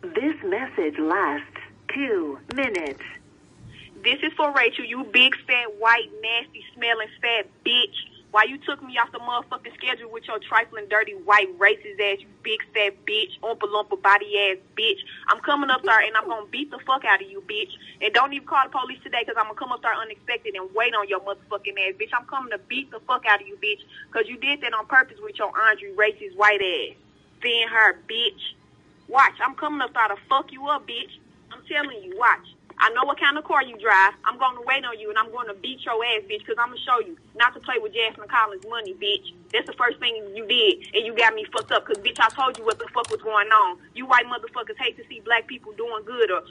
This message lasts 2 minutes. This is for Rachel, you big, fat, white, nasty, smelling, fat bitch. Why you took me off the motherfucking schedule with your trifling, dirty, white, racist ass, you big, fat bitch, oompa-loompa, body-ass bitch. I'm coming up there and I'm going to beat the fuck out of you, bitch. And don't even call the police today because I'm going to come up there unexpected and wait on your motherfucking ass, bitch. I'm coming to beat the fuck out of you, bitch, because you did that on purpose with your Andre racist white ass. Seeing her, bitch. Watch, I'm coming up there to fuck you up, bitch. I'm telling you, watch. I know what kind of car you drive. I'm going to wait on you, and I'm going to beat your ass, bitch, because I'm going to show you not to play with Jasmine Collins' money, bitch. That's the first thing you did, and you got me fucked up, because, bitch, I told you what the fuck was going on. You white motherfuckers hate to see black people doing good or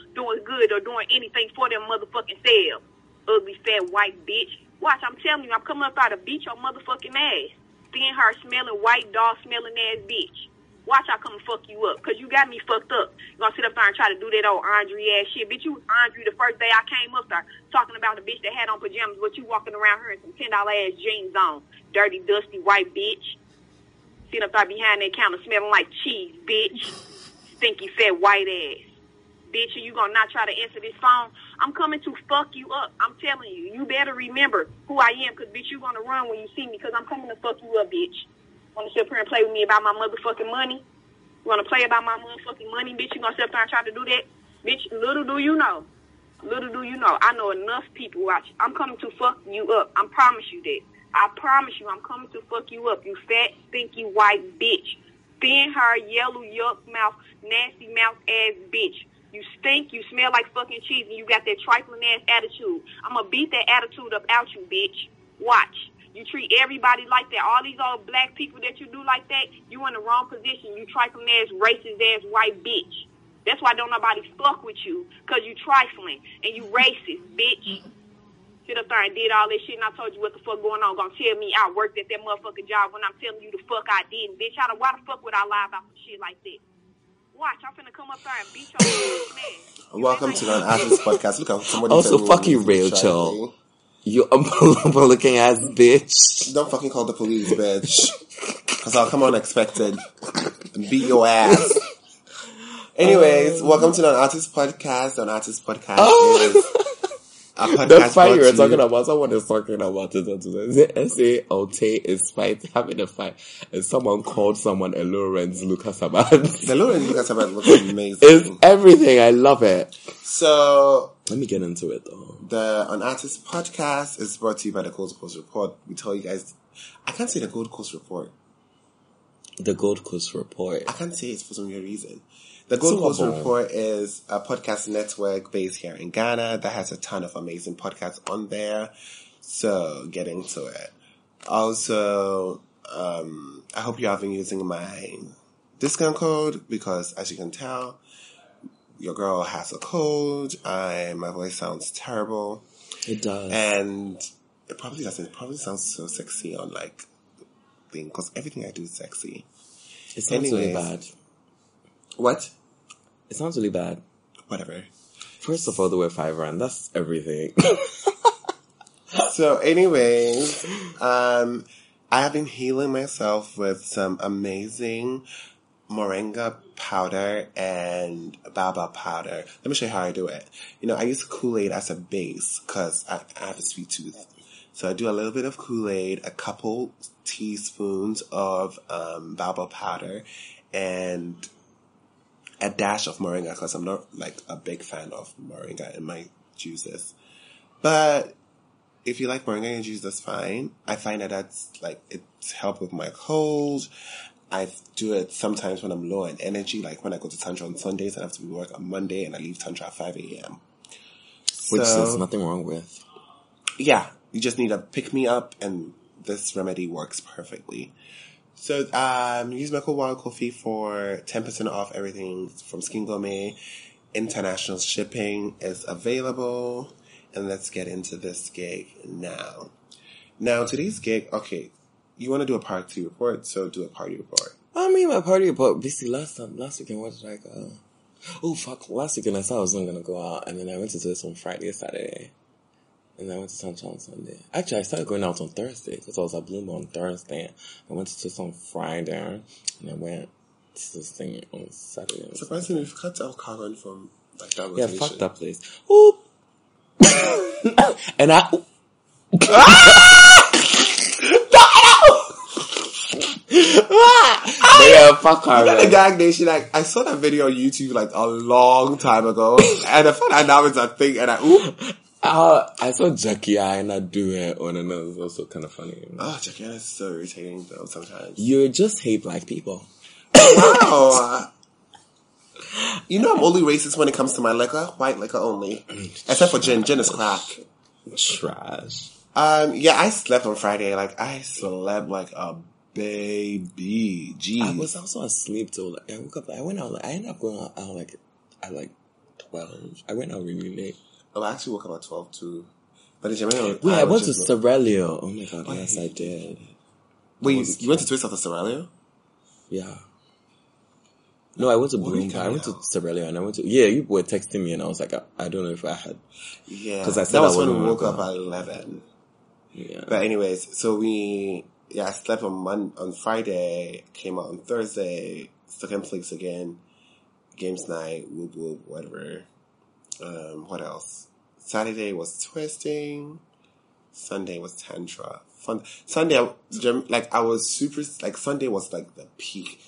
doing anything for them motherfucking selves. Ugly, fat, white bitch. Watch, I'm telling you, I'm coming up out to beat your motherfucking ass. Seeing her smelling white, dog-smelling ass bitch. Watch, I come and fuck you up, because you got me fucked up. You're going to sit up there and try to do that old Andre-ass shit. Bitch, you was Andre the first day I came up there, talking about the bitch that had on pajamas, but you walking around her in some $10-ass jeans on. Dirty, dusty, white bitch. Sitting up there behind that counter smelling like cheese, bitch. Stinky, fat, white ass. Bitch, you going to not try to answer this phone? I'm coming to fuck you up. I'm telling you, you better remember who I am, because, bitch, you going to run when you see me, because I'm coming to fuck you up, bitch. Want to sit up here and play with me about my motherfucking money? You want to play about my motherfucking money, bitch? You going to sit up there and try to do that? Bitch, little do you know. Little do you know. I know enough people, watch. I'm coming to fuck you up. I promise you that. I promise you I'm coming to fuck you up, you fat, stinky, white bitch. Thin hair, yellow, yuck mouth, nasty mouth ass bitch. You stink, you smell like fucking cheese, and you got that trifling ass attitude. I'm going to beat that attitude up out you, bitch. Watch. You treat everybody like that. All these old black people that you do like that, you in the wrong position. You trifling ass, racist ass, white bitch. That's why don't nobody fuck with you, because you trifling and you racist, bitch. Sit up there and did all this shit, and I told you what the fuck going on. Gonna tell me I worked at that motherfucking job when I'm telling you the fuck I didn't, bitch. Why the fuck would I lie about some shit like that? Watch, I'm finna come up there and beat your ass. Welcome to the Unartiste podcast. Look how somebody also fuck you, Rachel. You looking ass bitch. Don't fucking call the police, bitch. Because I'll come unexpected and beat your ass. Anyways, welcome to the Unartiste podcast. The Unartiste podcast is a podcast. That's fight you were talking about. Someone is talking about it. S-A-O-T is fight, having a fight. And someone called someone a Lawrence Lucas Abad. The Lawrence Lucas Abad looks amazing. It's everything. I love it. So... let me get into it, though. The Unartiste podcast is brought to you by the Gold Coast Report. We tell you guys... I can't say the Gold Coast Report. The Gold Coast Report. I can't say it for some weird reason. The Gold Coast Report is a podcast network based here in Ghana that has a ton of amazing podcasts on there. So, get into it. Also, I hope you have been using my discount code, because as you can tell... your girl has a cold. My voice sounds terrible. It does. And it probably doesn't. It probably sounds so sexy on, like, thing. Because everything I do is sexy. It sounds really bad. What? It sounds really bad. Whatever. First of all, the word 5 rand. That's everything. So, anyways, I have been healing myself with some amazing... moringa powder and baobab powder. Let me show you how I do it. You know, I use Kool-Aid as a base because I have a sweet tooth. So I do a little bit of Kool-Aid, a couple teaspoons of baobab powder, and a dash of moringa, because I'm not, like, a big fan of moringa in my juices. But if you like moringa in your juice, that's fine. I find that that's, like, it's helped with my cold. I do it sometimes when I'm low on energy, like when I go to Tantra on Sundays and I have to be work on Monday, and I leave Tantra at 5 a.m. Which there's nothing wrong with. Yeah, you just need a pick-me-up, and this remedy works perfectly. So use my code WildCoffee for 10% off everything from Skin Gourmet. International shipping is available. And let's get into this gig now. Now, today's gig, okay... you want to do a party report, so do a party report. I mean, my party report, basically, last weekend, what did I go? Oh, fuck, last weekend I said I was not going to go out, and then I went to this on Friday, Saturday, and I went to Tantra on Sunday. Actually, I started going out on Thursday, because I was at Bloom on Thursday. I went to this on Friday, and I went It's this thing on Saturday. Surprisingly, we've cut out carbon from like that rotation. Yeah, fuck that place. Oop. And I... Yeah, fuck carbon. You know the gag nation? Like, I saw that video on YouTube like a long time ago. And I found out now it's a thing. And I... Oop. I saw Jackie I and I do it on another. It's also kind of funny. Oh, Jackie I is so irritating though sometimes. You just hate black people. Wow. You know I'm only racist when it comes to my liquor. White liquor only. Except for gin. Gin is crack. Trash. Yeah, I slept on Friday. Like, I slept like a baby. Jeez. I was also asleep till like, I woke up. I went out like, I ended up going out like at like 12. I went out really late. Oh, I actually woke up at 12 too. But in Jamaica, I went to Seraglio. Oh my god, yes, I did. Wait, you went to Twist after Seraglio? Yeah. No, I went to Bloomfield. I went to Seraglio and I went to. Yeah, you were texting me and I was like, I don't know if I had. Yeah. Because I said that was when we woke up at 11. Yeah. But anyways, so I slept on Friday, came out on Thursday, stuck in Flakes again, games night, whoop whoop, whatever. What else? Saturday was twisting. Sunday was tantra. Fun. Sunday, like, I was super, like, Sunday was, like, the peak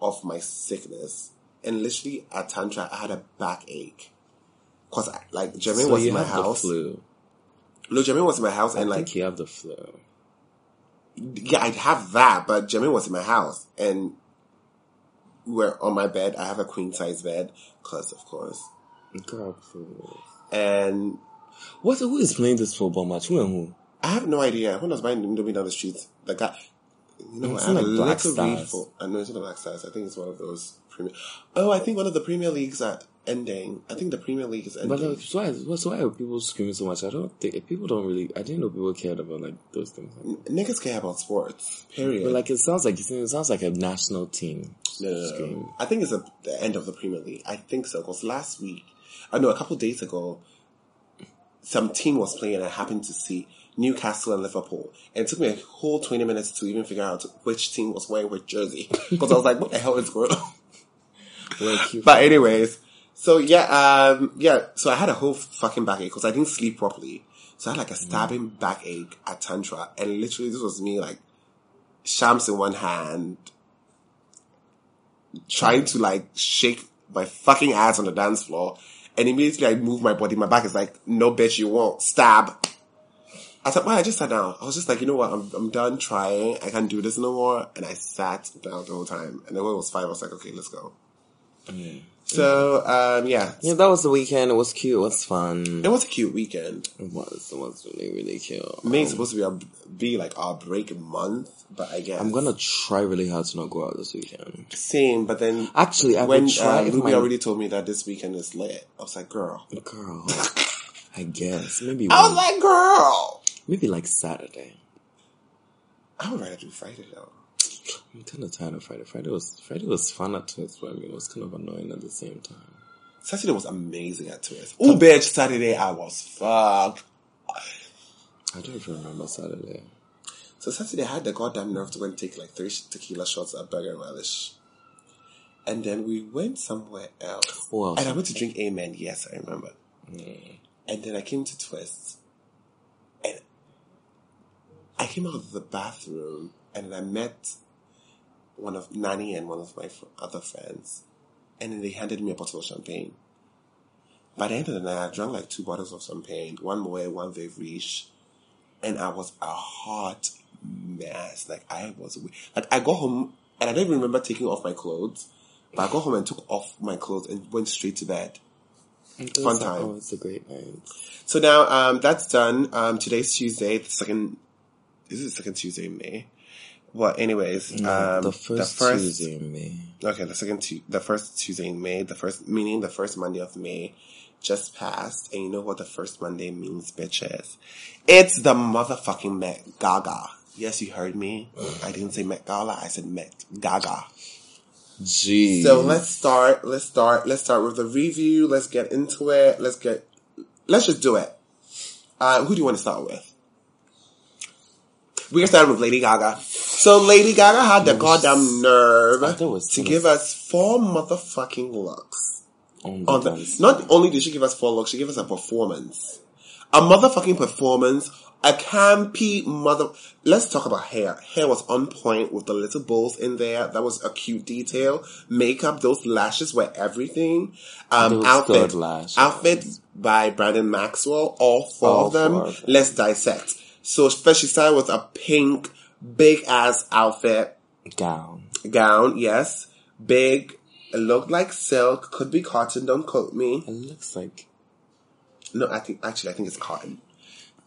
of my sickness. And literally, at tantra, I had a backache. Because, like, Jermaine was in my house. So you have the flu. Look, Jermaine was in my house, and, like... I think you have the flu. Yeah, I'd have that, but Jermaine was in my house. And we're on my bed. I have a queen-size bed. Because, of course... Girl, and who is playing this football match? Who and who? I have no idea. Who knows? Buying Ndomi down the streets. The guy, you know, I have a black stars. I know it's not the Black Stars. I think it's one of those. I think one of the Premier Leagues are ending. I think the Premier League is ending. But why are people screaming so much? I didn't know people cared about like those things. Niggas care about sports. Period. But like it sounds like a national team. No. I think it's the end of the Premier League. I think so because last week. I know a couple of days ago, some team was playing and I happened to see Newcastle and Liverpool. And it took me a whole 20 minutes to even figure out which team was wearing which jersey. Because I was like, what the hell is going on? But anyways, so so I had a whole fucking backache because I didn't sleep properly. So I had like a stabbing backache at tantra. And literally this was me like, shams in one hand, trying to like shake my fucking ass on the dance floor. And immediately I move my body. My back is like, no bitch, you won't. Stab. I said, I just sat down. I was just like, you know what? I'm done trying. I can't do this no more. And I sat down the whole time. And then when it was 5, I was like, okay, let's go. Yeah. So, yeah. Yeah, that was the weekend. It was cute. It was fun. It was a cute weekend. It was really, really cute. May's supposed to be our break month, but I guess. I'm gonna try really hard to not go out this weekend. Same, but then. Actually, Ruby already told me that this weekend is lit. I was like, girl. I guess. Maybe. I was like, girl! Maybe like Saturday. I would rather do Friday though. I'm kind of tired of Friday. Friday was fun at Twist, but I mean, it was kind of annoying at the same time. Saturday was amazing at Twist. Oh, bitch, Saturday I was fucked. I don't even remember Saturday. So Saturday I had the goddamn nerve to go and take like 3 tequila shots at Burger Relish. And then we went somewhere else. Well, and I went to drink Amen, yes, I remember. Mm. And then I came to Twist. And I came out of the bathroom and I met... one of Nani and one of my other friends. And then they handed me a bottle of champagne. By the end of the night, I drank like 2 bottles of champagne. One Moët, one Veuve Riche. And I was a hot mess. Like, I got home, and I don't even remember taking off my clothes. But I got home and took off my clothes and went straight to bed. Fun time. Oh, it's a great night. So now, that's done. Today's Tuesday, is it the second Tuesday in May? Well, anyways, the first Tuesday in May. Okay, the first Tuesday in May, meaning the first Monday of May just passed. And you know what the first Monday means, bitches? It's the motherfucking Met GaGa. Yes, you heard me. I didn't say Met Gala, I said Met GaGa. Jeez. So let's start with the review. Let's get into it. Let's just do it. Who do you want to start with? We're going to start with Lady Gaga. So Lady Gaga had the goddamn nerve to give us four motherfucking looks. Not only did she give us four looks, she gave us a performance. A motherfucking performance. A campy mother... Let's talk about hair. Hair was on point with the little bowls in there. That was a cute detail. Makeup, those lashes were everything. Outfit by Brandon Maxwell. All four of them. Let's dissect. So first she started with a pink, big-ass outfit. Gown, yes. Big. It looked like silk. Could be cotton. Don't quote me. It looks like... No, I think it's cotton.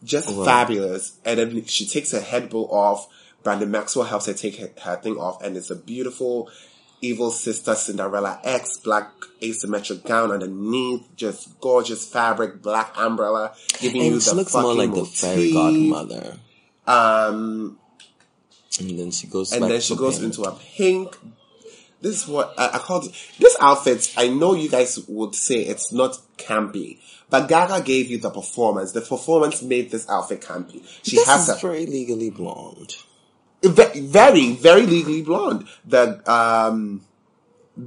Fabulous. And then she takes her head bow off. Brandon Maxwell helps her take her thing off. And it's a beautiful evil sister Cinderella-X black asymmetric gown underneath. Just gorgeous fabric, black umbrella. She looks more like the fairy godmother. And then she goes into a pink. This is what I call this outfit. I know you guys would say it's not campy, but Gaga gave you the performance. The performance made this outfit campy. This is very legally blonde. Very, very legally blonde. The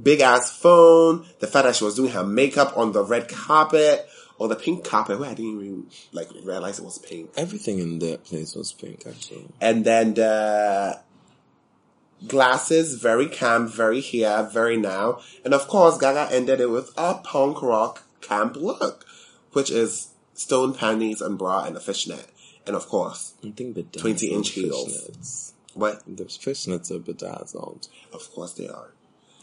big ass phone. The fact that she was doing her makeup on the red carpet or the pink carpet, where I didn't even realize it was pink. Everything in that place was pink, actually. And then the glasses, very camp, very here, very now. And of course, Gaga ended it with a punk rock camp look, which is stone panties and bra and a fishnet. And of course, 20-inch heels. What? Those fishnets are bedazzled. Of course they are.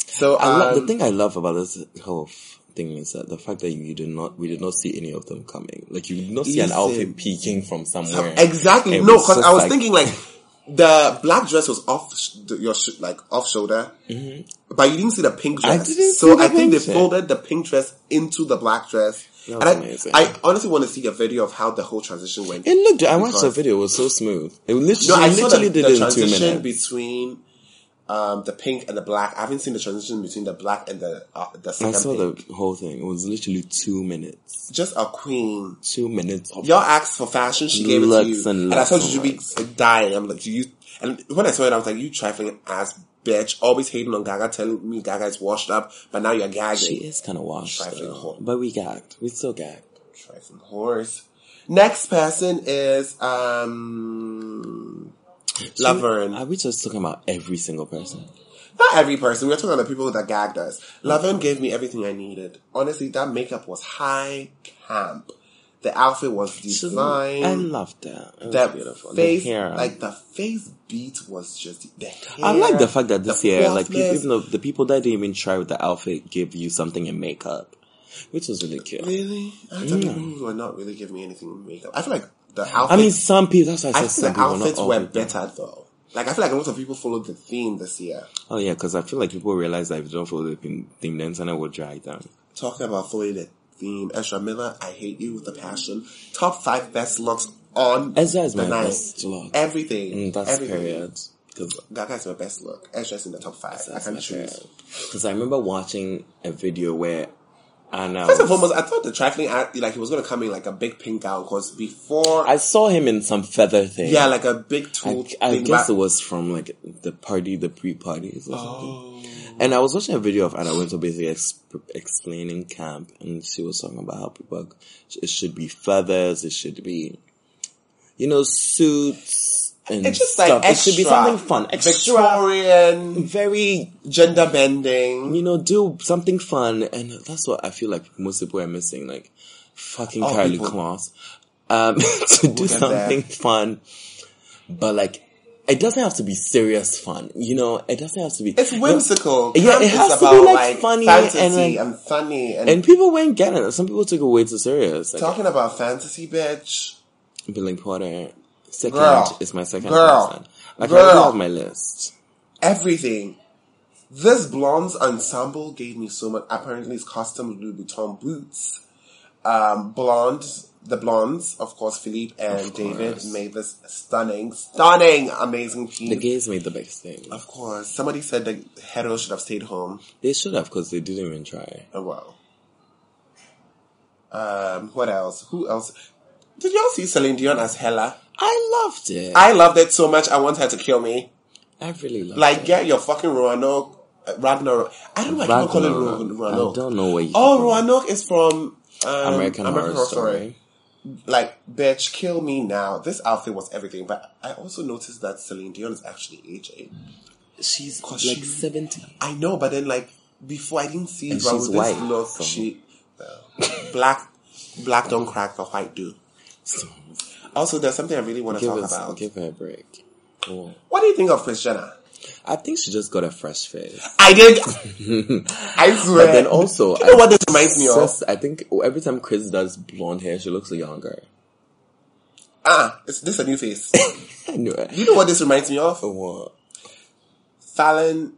So the thing I love about this whole thing is that the fact that we did not see any of them coming. You did not see an outfit peeking from somewhere. Exactly. No, because I was thinking the black dress was off shoulder, mm-hmm. but you didn't see the pink dress. I think they folded the pink dress into the black dress. And I honestly want to see a video of how the whole transition went. I watched the video; it was so smooth. I literally saw the transition between the pink and the black. I haven't seen the transition between the black and the second. I saw the whole thing. It was literally 2 minutes. Just a queen. 2 minutes. Y'all asked for fashion. She gave it to you. And I told you to be dying. I'm like, you. And when I saw it, I was like, you trifling ass bitch. Always hating on Gaga, telling me Gaga is washed up, but now you're gagging. She is kind of washed. Trifling whore. But we gagged. We still gagged. Trifling whores. Next person is, Laverne. Are we just talking about every single person? Not every person. We're talking about the people that gagged us. Laverne gave me everything I needed. Honestly, that makeup was high camp. The outfit was divine. I loved that. It was beautiful. Face, the hair. The face beat was just the hair. I like the fact that this year, even though the people that didn't even try with the outfit give you something in makeup, which was really cute. Really? I don't know. People were not really giving me anything in makeup. I feel like the outfits... I mean, some people... That's why I said the outfits were better, though. I feel like a lot of people followed the theme this year. Oh, yeah, because I feel like people realize that if they don't follow the theme, the internet will drag them. Talking about following the theme, Ezra Miller, I hate you with a passion. Top 5 best looks on Ezra is my best look. Everything. That's period. Because Gaga's my best look. Ezra's in the top 5. I can't choose. Because I remember watching a video where... First and foremost, I thought the trifling he was going to come in a big pink gown because before... I saw him in some feather thing. Yeah, a big tulle thing. I guess it was from the pre-parties or something. And I was watching a video of Anna Wintour basically explaining camp, and she was talking about how people... It should be feathers, it should be, suits and it's just stuff. It should be something fun. Extra, Victorian. Very gender bending. Do something fun. And that's what I feel like most people are missing. Fucking Carly Kloss. To do something fun. But it doesn't have to be serious fun. It doesn't have to be... It's whimsical. Yeah, it has to be funny and funny. And people went getting it. Some people took it way too serious. Talking about fantasy, bitch. Billy Porter... Second person. I love my list. Everything. This blonde's ensemble gave me so much. Apparently, it's custom Louis Vuitton boots. The blondes, of course, Philippe and David made this stunning, amazing piece. The gays made the best thing. Of course. Somebody said the heteros should have stayed home. They should have, because they didn't even try. Oh, wow. What else? Who else? Did y'all see Celine Dion as Hela? I loved it. I loved it so much. I want her to kill me. I really loved it. Like, get your fucking Roanoke. Ragnarok. I don't know why people call it Roanoke. I don't know where you... Oh, Roanoke is from... American Horror Story. Like, bitch, kill me now. This outfit was everything. But I also noticed that Celine Dion is actually aging. She's like 70. I know, but then like, before I didn't see... And she's white. Look, so. She... Black don't crack, but white do. So. Also, there's something I really want to talk about. Give her a break. Cool. What do you think of Kris Jenner? I think she just got a fresh face. I did. I swear. But then also, you know what this reminds me of? I think every time Kris does blonde hair, she looks younger. Is this a new face? I knew it. You know what this reminds me of? What? Fallon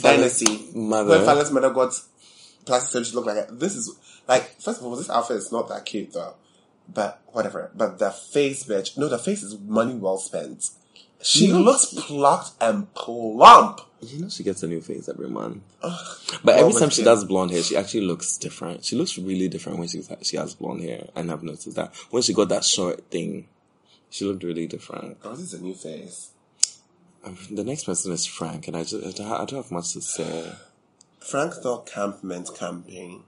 Dynasty. Mother. When Fallon's mother got plastic surgery, she looked like it. This is like, first of all, this outfit is not that cute though. But whatever. But the face, bitch. No, the face is money well spent. She looks plucked and plump. You know she gets a new face every month. But every time she does blonde hair, she actually looks different. She looks really different when she has blonde hair. And I've noticed that. When she got that short thing, she looked really different. Oh, this is a new face. The next person is Frank, and I don't have much to say. Frank thought camp meant camping.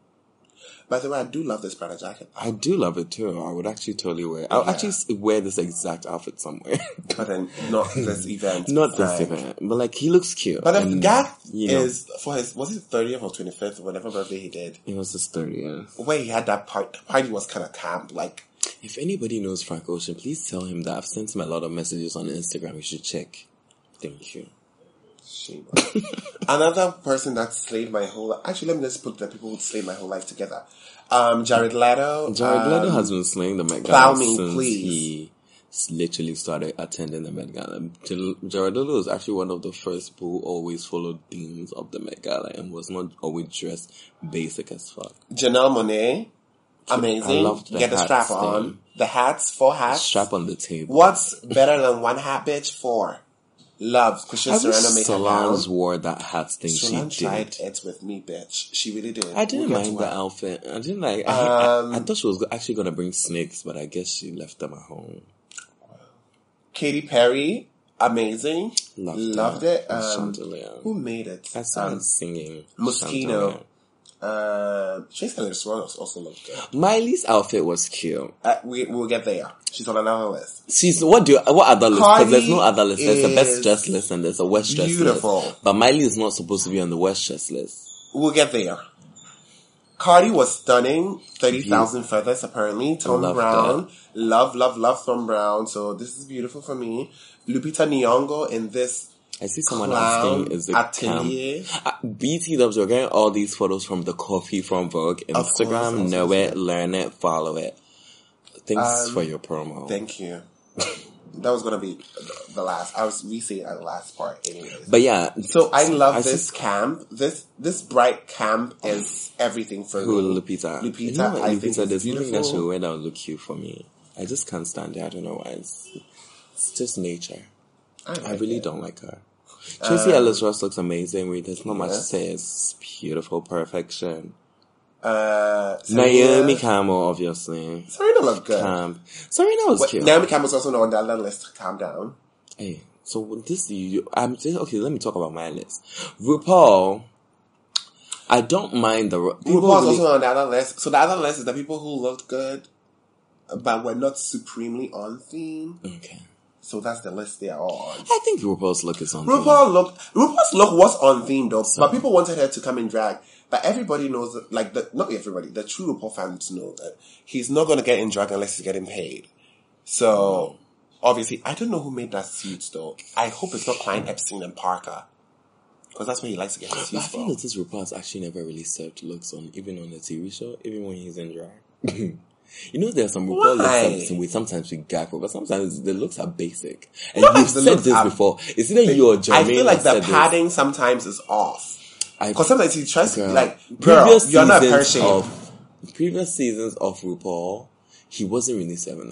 By the way, I do love this Prada jacket. I do love it too. I would actually totally wear it. I'll actually wear this exact outfit somewhere. But then not this event. But like, he looks cute. But the gag is for his, was it 30th or 25th, whatever birthday he did? It was his 30th. Where he had that party was kind of camp. Like, if anybody knows Frank Ocean, please tell him that I've sent him a lot of messages on Instagram. You should check. Thank you. Shame. Another person that slayed my whole life. Actually, let me just put the people who slayed my whole life together. Jared Leto. Jared Leto has been slaying the Met Gala since he literally started attending the Met Gala. Jared Leto was actually one of the first people who always followed themes of the Met Gala and was not always dressed basic as fuck. Janelle Monáe, amazing. I loved the Get the strap thing. On. The hats, 4 hats. The strap on the table. What's better than 1 hat, bitch? 4. Love, Christian Serrano made Solange wore that hat thing. Solange she tried it with me, bitch. She really did. I didn't mind the outfit. I didn't like... I thought she was actually going to bring snakes, but I guess she left them at home. Katy Perry, amazing. Loved it. Chandelier. Who made it? I started singing. Moschino. Chase Taylor Swift also looked good. Miley's outfit was cute. We'll get there. She's on another list. What other list? Because there's no other list. There's a best dress list and there's a worst dress list. Beautiful. But Miley is not supposed to be on the worst dress list. We'll get there. Cardi was stunning. 30,000 feathers apparently. Tom Brown. Love Tom Brown. So this is beautiful for me. Lupita Nyong'o in this. I see someone asking, is it Atelier? BTW, we're getting all these photos from the Coffee from Vogue. Instagram, know it, learn it, follow it. Thanks for your promo. Thank you. That was going to be the last. We say it at the last part anyways. But yeah. So I love this camp. This bright camp is everything for me. Lupita. You know what, I think there's nothing that she'll wear that will look cute for me. I just can't stand it. I don't know why. It's just nature. I really don't like her. Tracy Ellis Ross looks amazing. There's not much to say. It's beautiful perfection. Naomi Campbell, obviously. Serena looked good. Serena was cute. Naomi Campbell's also not on that list. Calm down. Hey, so okay, let me talk about my list. RuPaul. I don't mind RuPaul's also on the other list. So the other list is the people who looked good, but were not supremely on theme. Okay. So that's the list they are all on. I think RuPaul's look is on theme. RuPaul's look was on theme though, but people wanted her to come in drag. But everybody knows, not everybody, the true RuPaul fans know that he's not going to get in drag unless he's getting paid. So, obviously, I don't know who made that suit though. I hope it's not Klein, Epstein and Parker. Because that's where he likes to get his suits from. I think that this RuPaul has actually never really served looks even on the TV show, even when he's in drag. You know, there are some RuPaul looks sometimes we gag for, but sometimes the looks are basic. And you've said this before. It's either you or Jermaine. I feel like the padding sometimes is off. Because sometimes he tries to be like, girl, you're not perishing. Previous seasons of RuPaul, he wasn't really serving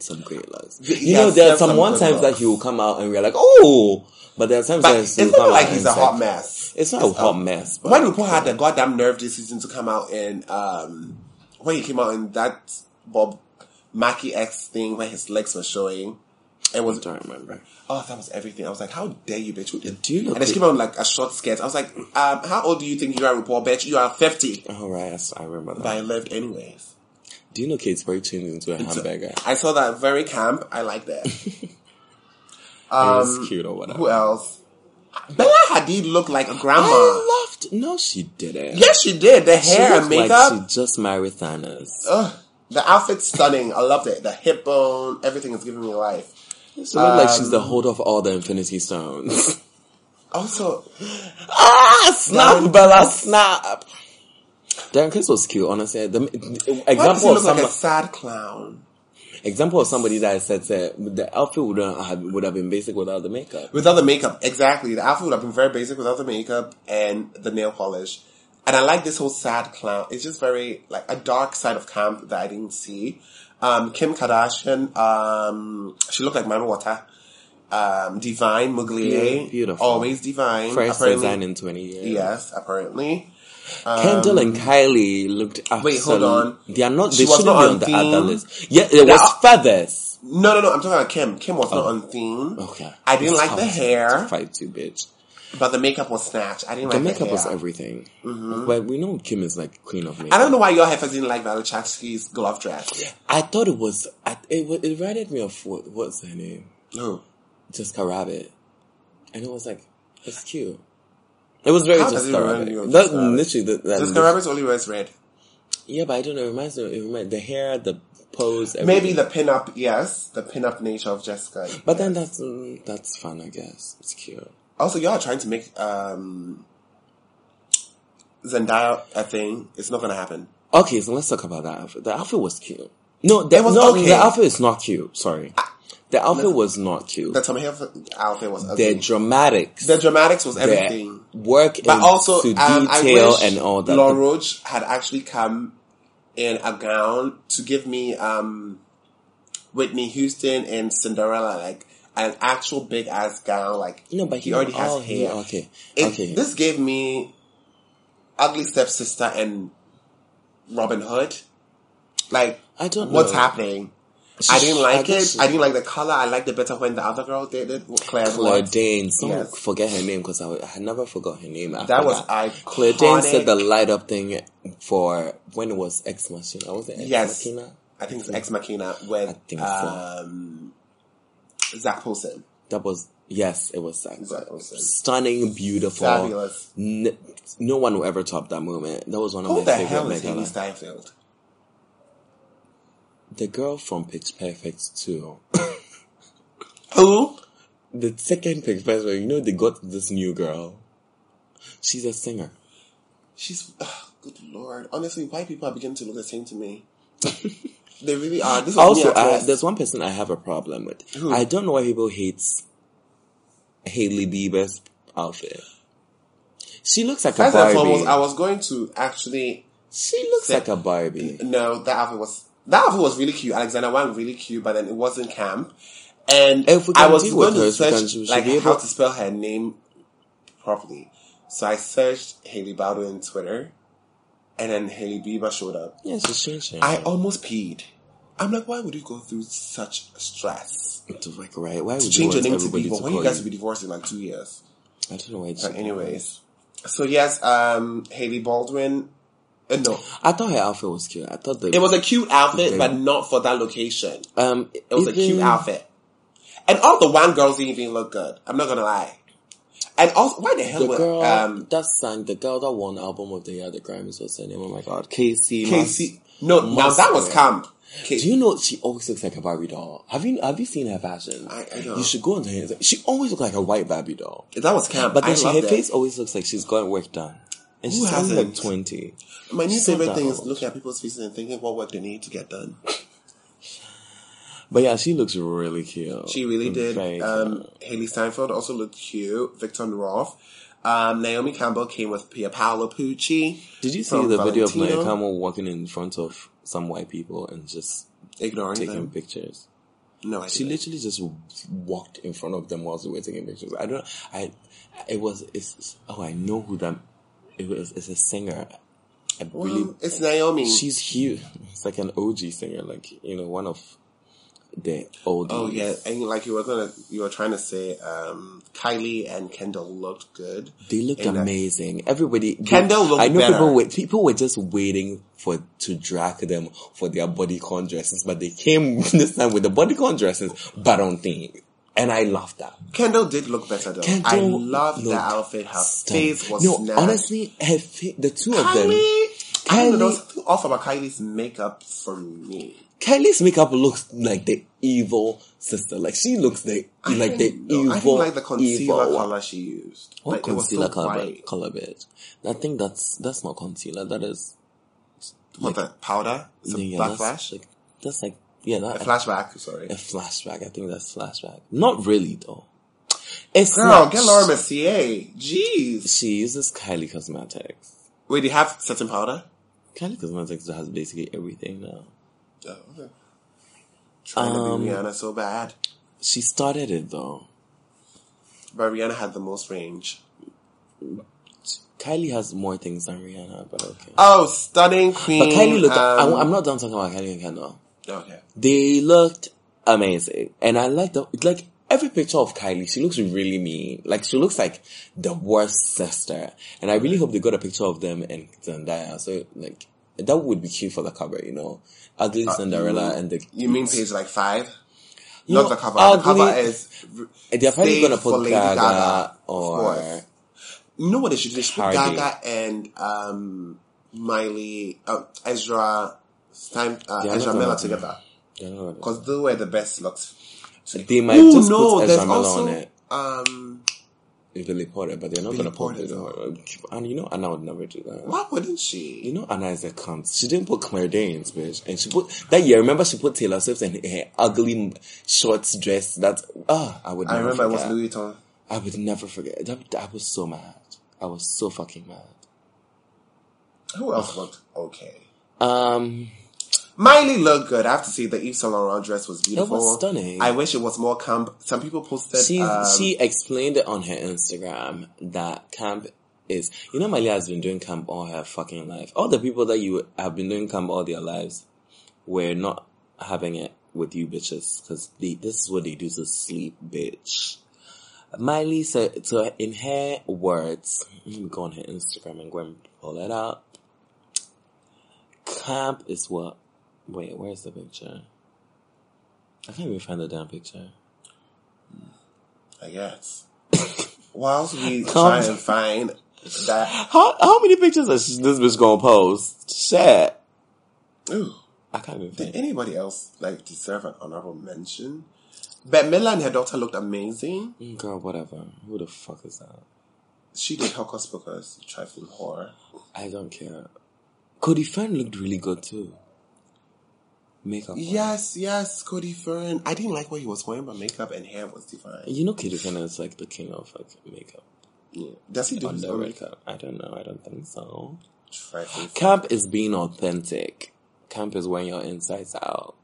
some great looks. You know, there are some times that he will come out and we're like, oh! But there are times that he's not like he's a hot mess. It's not a hot mess. When RuPaul had the goddamn nerve this season to come out and... When he came out in that Bob Maki X thing where his legs were showing. It was, I don't remember. Oh, that was everything. I was like, how dare you, bitch? And she came out like a short skirt. I was like, how old do you think you are, RuPaul, bitch? You are 50. Oh, right. I remember that. But I lived anyways. Do you know Katesbury changed into a hamburger? I saw that. Very camp. I like that. It was cute or whatever. Who else? Bella Hadid looked like a grandma. I loved... No, she didn't. Yes, she did. The hair and makeup. Like she just married Thanos. Ugh. The outfit's stunning. I loved it. The hip bone. Everything is giving me life. She looked like she's the holder of all the Infinity Stones. Also... Ah! Snap, Darren, Bella, snap! Darren Criss was cute, honestly. Why does he look like a sad clown? Example of somebody that I said the outfit would have been basic without the makeup. Without the makeup, exactly. The outfit would have been very basic without the makeup and the nail polish. And I like this whole sad clown. It's just very, like, a dark side of camp that I didn't see. Kim Kardashian, she looked like Manwater. Divine Muglier. Yeah, beautiful. Always divine. First design in 20 years. Yes, apparently. Kendall and Kylie looked absolutely... Wait, hold on. They are not... They shouldn't be on the other list. Yeah, it was feathers. No. I'm talking about Kim. Kim was not on theme. Okay. I didn't like the hair. To fight you, bitch. But the makeup was snatched. I didn't like the hair. The makeup was everything. Mm-hmm. But we know Kim is like queen of makeup. I don't know why your heifers didn't like Valochatsky's glove dress. Yeah. I thought it was... It reminded me of... What's her name? Who? Jessica Rabbit. And it was like... It's cute. It was very Jessica Rabbit. That's literally Jessica Rabbit's only wears red. Yeah, but I don't know. It reminds the hair, the pose, everything. Maybe the pin-up, yes. The pin-up nature of Jessica. But then that's fun, I guess. It's cute. Also, y'all are trying to make Zendaya a thing. It's not going to happen. Okay, so let's talk about that outfit. The outfit was cute. The outfit is not cute. Sorry. The outfit was not cute. The Tommy Hilfiger outfit was ugly. The dramatics. The dramatics was everything. Work but also, to detail and all that. Laura Roach had actually come in a gown to give me Whitney Houston and Cinderella, like an actual big ass gown. Like, no, but he already has hair. Okay. This gave me Ugly Stepsister and Robin Hood. Like, I don't know what's happening. I didn't like it. I didn't like the color. I liked it better when the other girl did it. Claire Danes. Someone forget her name because I never forgot her name. That was iconic. Claire Danes said the light up thing for when it was Ex Machina. Was it Ex Machina? I think it's Ex Machina with Zach Posen. That was, yes, it was Zach. Stunning, beautiful. Fabulous. No one will ever top that moment. That was one of my favorite. Who the hell is Haley Steinfeld? The girl from Pitch Perfect 2. Who? The second Pitch Perfect, you know, they got this new girl. She's a singer. She's... Oh, good Lord. Honestly, white people are beginning to look the same to me. They really are. This also, there's one person I have a problem with. Who? I don't know why people hate Hailey Bieber's outfit. She looks like a Barbie. Foremost, I was going to actually... She looks like a Barbie. No, that outfit was... That outfit was really cute. Alexander Wang really cute, but then it wasn't camp. And I was going to search how to spell her name properly. So I searched Hailey Baldwin on Twitter, and then Hailey Bieber showed up. Yes, yeah, it's I almost peed. I'm like, why would you go through such stress? It's like, right? Why would you change your name to Bieber when you guys will be divorced in like 2 years? I don't know why. But anyways, so yes, Hailey Baldwin. No, I thought her outfit was cute. I thought it was a cute outfit, but not for that location. It was a cute outfit, and all the one girls didn't even look good. I'm not gonna lie. And also, why the hell the girl that sang the girl that won album of the year, the Grammys, was her name? Oh my god, Casey. That was camp. Do you know she always looks like a Barbie doll? Have you seen her fashion? I know. You should go on to her. She always looks like a white Barbie doll. That was camp, but then her face always looks like she's got work done. And she sounds like 20. My new favorite thing is looking at people's faces and thinking what work they need to get done. But yeah, she looks really cute. She really did. Hailey Steinfeld also looked cute. Victor Noroff. Naomi Campbell came with Pia Paolo Pucci. Did you see the video of Naomi Campbell walking in front of some white people and just ignoring them, taking pictures? No, I didn't. She literally just walked in front of them while they were taking pictures. I don't. I. It was. It's. Oh, I know who that. It's a singer. I believe it's Naomi. She's huge. It's like an OG singer, like, you know, one of the oldies. Oh yeah, and like you were trying to say, Kylie and Kendall looked good. They looked amazing. Everybody. Kendall looked better. I know people were just waiting to drag them for their bodycon dresses, but they came this time with the bodycon dresses, but on thing. And I loved that. Kendall did look better though. Kendall I loved the outfit. Her face was snapped. Honestly, the two of them. Kylie, there was something off about Kylie's makeup for me. Kylie's makeup looks like the evil sister. Like she looks evil. I didn't like the concealer color she used. What concealer color, bitch? I think that's not concealer. That is like, what, that powder? Black flash? Like, that's like a flashback. A flashback. I think that's flashback. Not really though. It's get Laura Mercier. Jeez. She uses Kylie Cosmetics. Wait, do you have certain powder? Kylie Cosmetics has basically everything now. Oh, okay. Trying to be Rihanna so bad. She started it though. But Rihanna had the most range. Kylie has more things than Rihanna, but okay. Oh, stunning queen. But Kylie looked... I'm not done talking about Kylie and Kendall. Okay. They looked amazing. And I liked them. Like, every picture of Kylie, she looks really mean. Like, she looks like the worst sister. And I really hope they got a picture of them and Zendaya. So, like... That would be cute for the cover, you know. Ugly Cinderella and the... You mean page like 5? Not the cover. The cover is... They're probably going to put Gaga or... You know what they should do? They should put Gaga and Miley... Ezra Miller together. Because they were the best looks. They might just put Ezra Miller on it. Billy Porter, but they're not going to put it on. And you know Anna would never do that. Why wouldn't she? You know Anna is a cunt. She didn't put Claire Danes, bitch. And she put... That year, remember she put Taylor Swift and her ugly shorts dress that... I would never forget. I remember it was Louis Vuitton. I would never forget. I was so mad. I was so fucking mad. Who else looked okay? Miley looked good. I have to say the Yves Saint Laurent dress was beautiful. It was stunning. I wish it was more camp. Some people posted... She explained it on her Instagram that camp is... You know Miley has been doing camp all her fucking life. All the people that you have been doing camp all their lives were not having it with you bitches. Because this is what they do to sleep, bitch. Miley said, so in her words... Let me go on her Instagram and go and pull it up. Camp is what... Wait, where's the picture? I can't even find the damn picture. I guess. Whilst we try and find that... How many pictures is this bitch gonna post? Shit. Ooh. I can't even find it. Did anybody else, deserve an honorable mention? Bette Midler and her daughter looked amazing. Girl, whatever. Who the fuck is that? She did Hocus Pocus, trifling horror. I don't care. Cody Fern looked really good too. Makeup. Yes, Cody Fern. I didn't like what he was wearing, but makeup and hair was divine. You know, Cody Fern is the king of makeup. Yeah. Does he do his own makeup? I don't know. I don't think so. Camp is being authentic. Camp is wearing your insides out.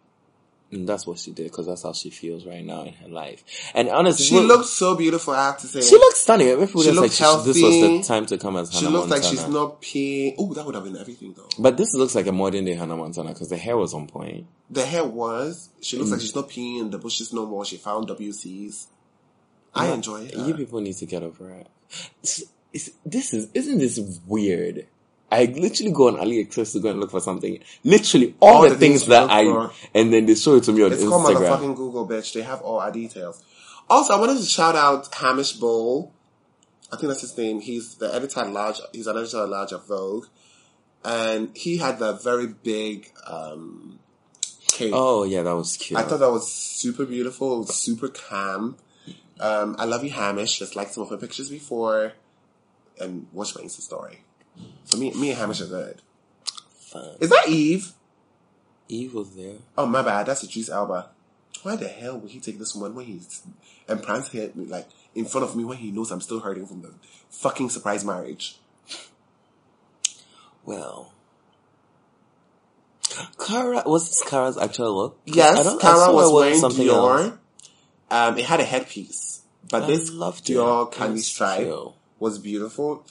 And that's what she did, because that's how she feels right now in her life. And honestly, she looked so beautiful, I have to say. She looked stunning. People she looked healthy. This was the time to come as Hannah Montana. She looked like she's not peeing. Oh, that would have been everything, though. But this looks like a modern day Hannah Montana, because the hair was on point. The hair was. She looks like she's not peeing in the bushes no more. She found WCs. Yeah, I enjoy it. You people need to get over it. Isn't this weird? I literally go on AliExpress to go and look for something. Literally, all the things that and then they show it to me on Instagram. It's called motherfucking Google, bitch. They have all our details. Also, I wanted to shout out Hamish Bowl. I think that's his name. He's the editor-at-large. He's an editor-at-large of Vogue. And he had the very big, cape. Oh, yeah, that was cute. I thought that was super beautiful. It was super calm. I love you, Hamish. Just like some of her pictures before. And watch my Insta story. So me and Hamish are good. Fun. Is that Eve? Eve was there. Oh, my bad. That's Idris Elba. Why the hell would he take this woman when he's... And prance here, in front of me when he knows I'm still hurting from the fucking surprise marriage. Well... Was this Kara's actual look? Yes, Kara was wearing something Dior. Else. It had a headpiece. But this Dior Candy Stripe was beautiful.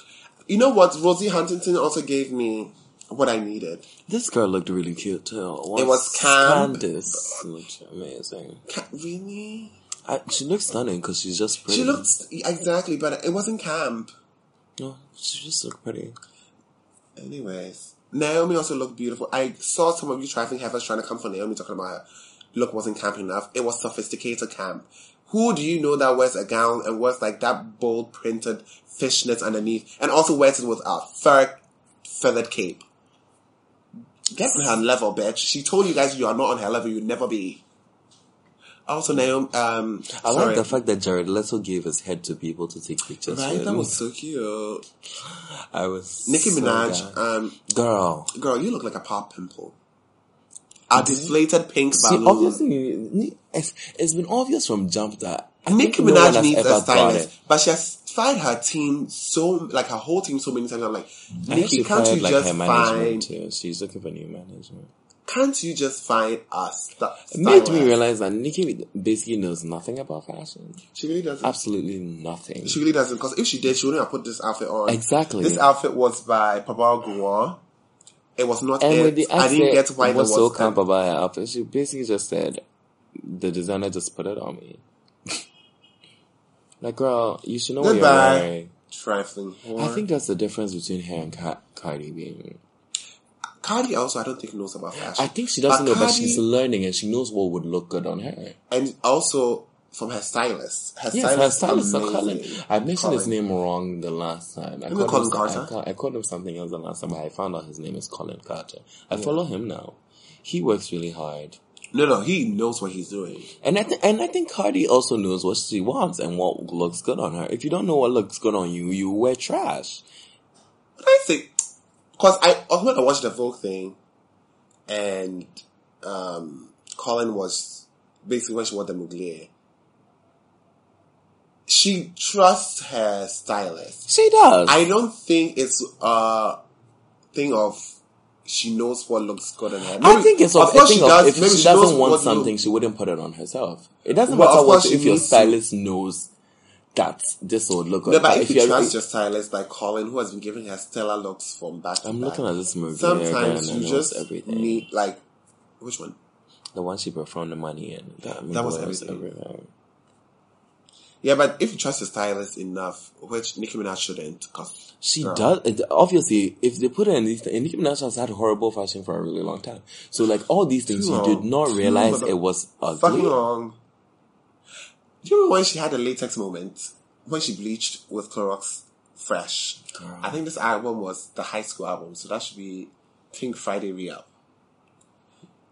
You know what? Rosie Huntington also gave me what I needed. This girl looked really cute too. It was Candace, which amazing. Really? She looked stunning because she's just pretty. She looked exactly, but it wasn't camp. No, she just looked pretty. Anyways, Naomi also looked beautiful. I saw some of you trifling heifers trying to come for Naomi talking about her look wasn't camp enough. It was sophisticated camp. Who do you know that wears a gown and wears like that bold printed fishnets underneath and also wears it with a feathered cape? Get on her level, bitch. She told you guys you are not on her level. You'll never be. Also, Naomi, like the fact that Jared Leto gave his head to people to take pictures. Right, that was so cute. I was Nicki Minaj, so Girl, you look like a pop pimple. A deflated pink balloon. See, obviously, it's been obvious from jump that Nicki Minaj needs a stylist, but she has fired her team her whole team so many times. I'm like, Nicki, can't you just find? Too. She's looking for new management. Can't you just find a stylist? It made me realize that Nicki basically knows nothing about fashion. She really doesn't. Absolutely nothing. She really doesn't, because if she did, she wouldn't have put this outfit on. Exactly. This outfit was by Papa Gouwa. It was not it. I didn't get why it was so camp about her outfit. She basically just said, the designer just put it on me. Like, girl, you should know what you're wearing. Trifling whore. I think that's the difference between her and Cardi B. Cardi also, I don't think, knows about fashion. I think she doesn't know, but she's learning and she knows what would look good on her. And also from her stylist. Her stylist is Colin. I mentioned his name wrong the last time. Colin Carter? I called him something else the last time, but I found out his name is Colin Carter. I follow him now. He works really hard. No, he knows what he's doing. And I think Cardi also knows what she wants and what looks good on her. If you don't know what looks good on you, you wear trash. But I think... Because when I watched the Vogue thing, and Colin was basically when she wore the Mugler, she trusts her stylist. She does. I don't think it's a thing of she knows what looks good on her. Maybe, I think it's of course she does. If she doesn't want something, she wouldn't put it on herself. It doesn't matter if your stylist knows that this would look good. No, but if you trust your stylist, like Colin, who has been giving her stellar looks from back to back. I'm looking at this movie. Sometimes you just need, like, which one? The one she performed the money in. That was everything. Yeah, but if you trust your stylist enough, which Nicki Minaj shouldn't, cause she does. Obviously, if they put her in these things, Nicki Minaj has had horrible fashion for a really long time. So, like, all these things, you did not realize it was ugly. Fucking long. Do you remember when she had a latex moment? When she bleached with Clorox Fresh? Girl. I think this album was the high school album, so that should be Pink Friday re-up.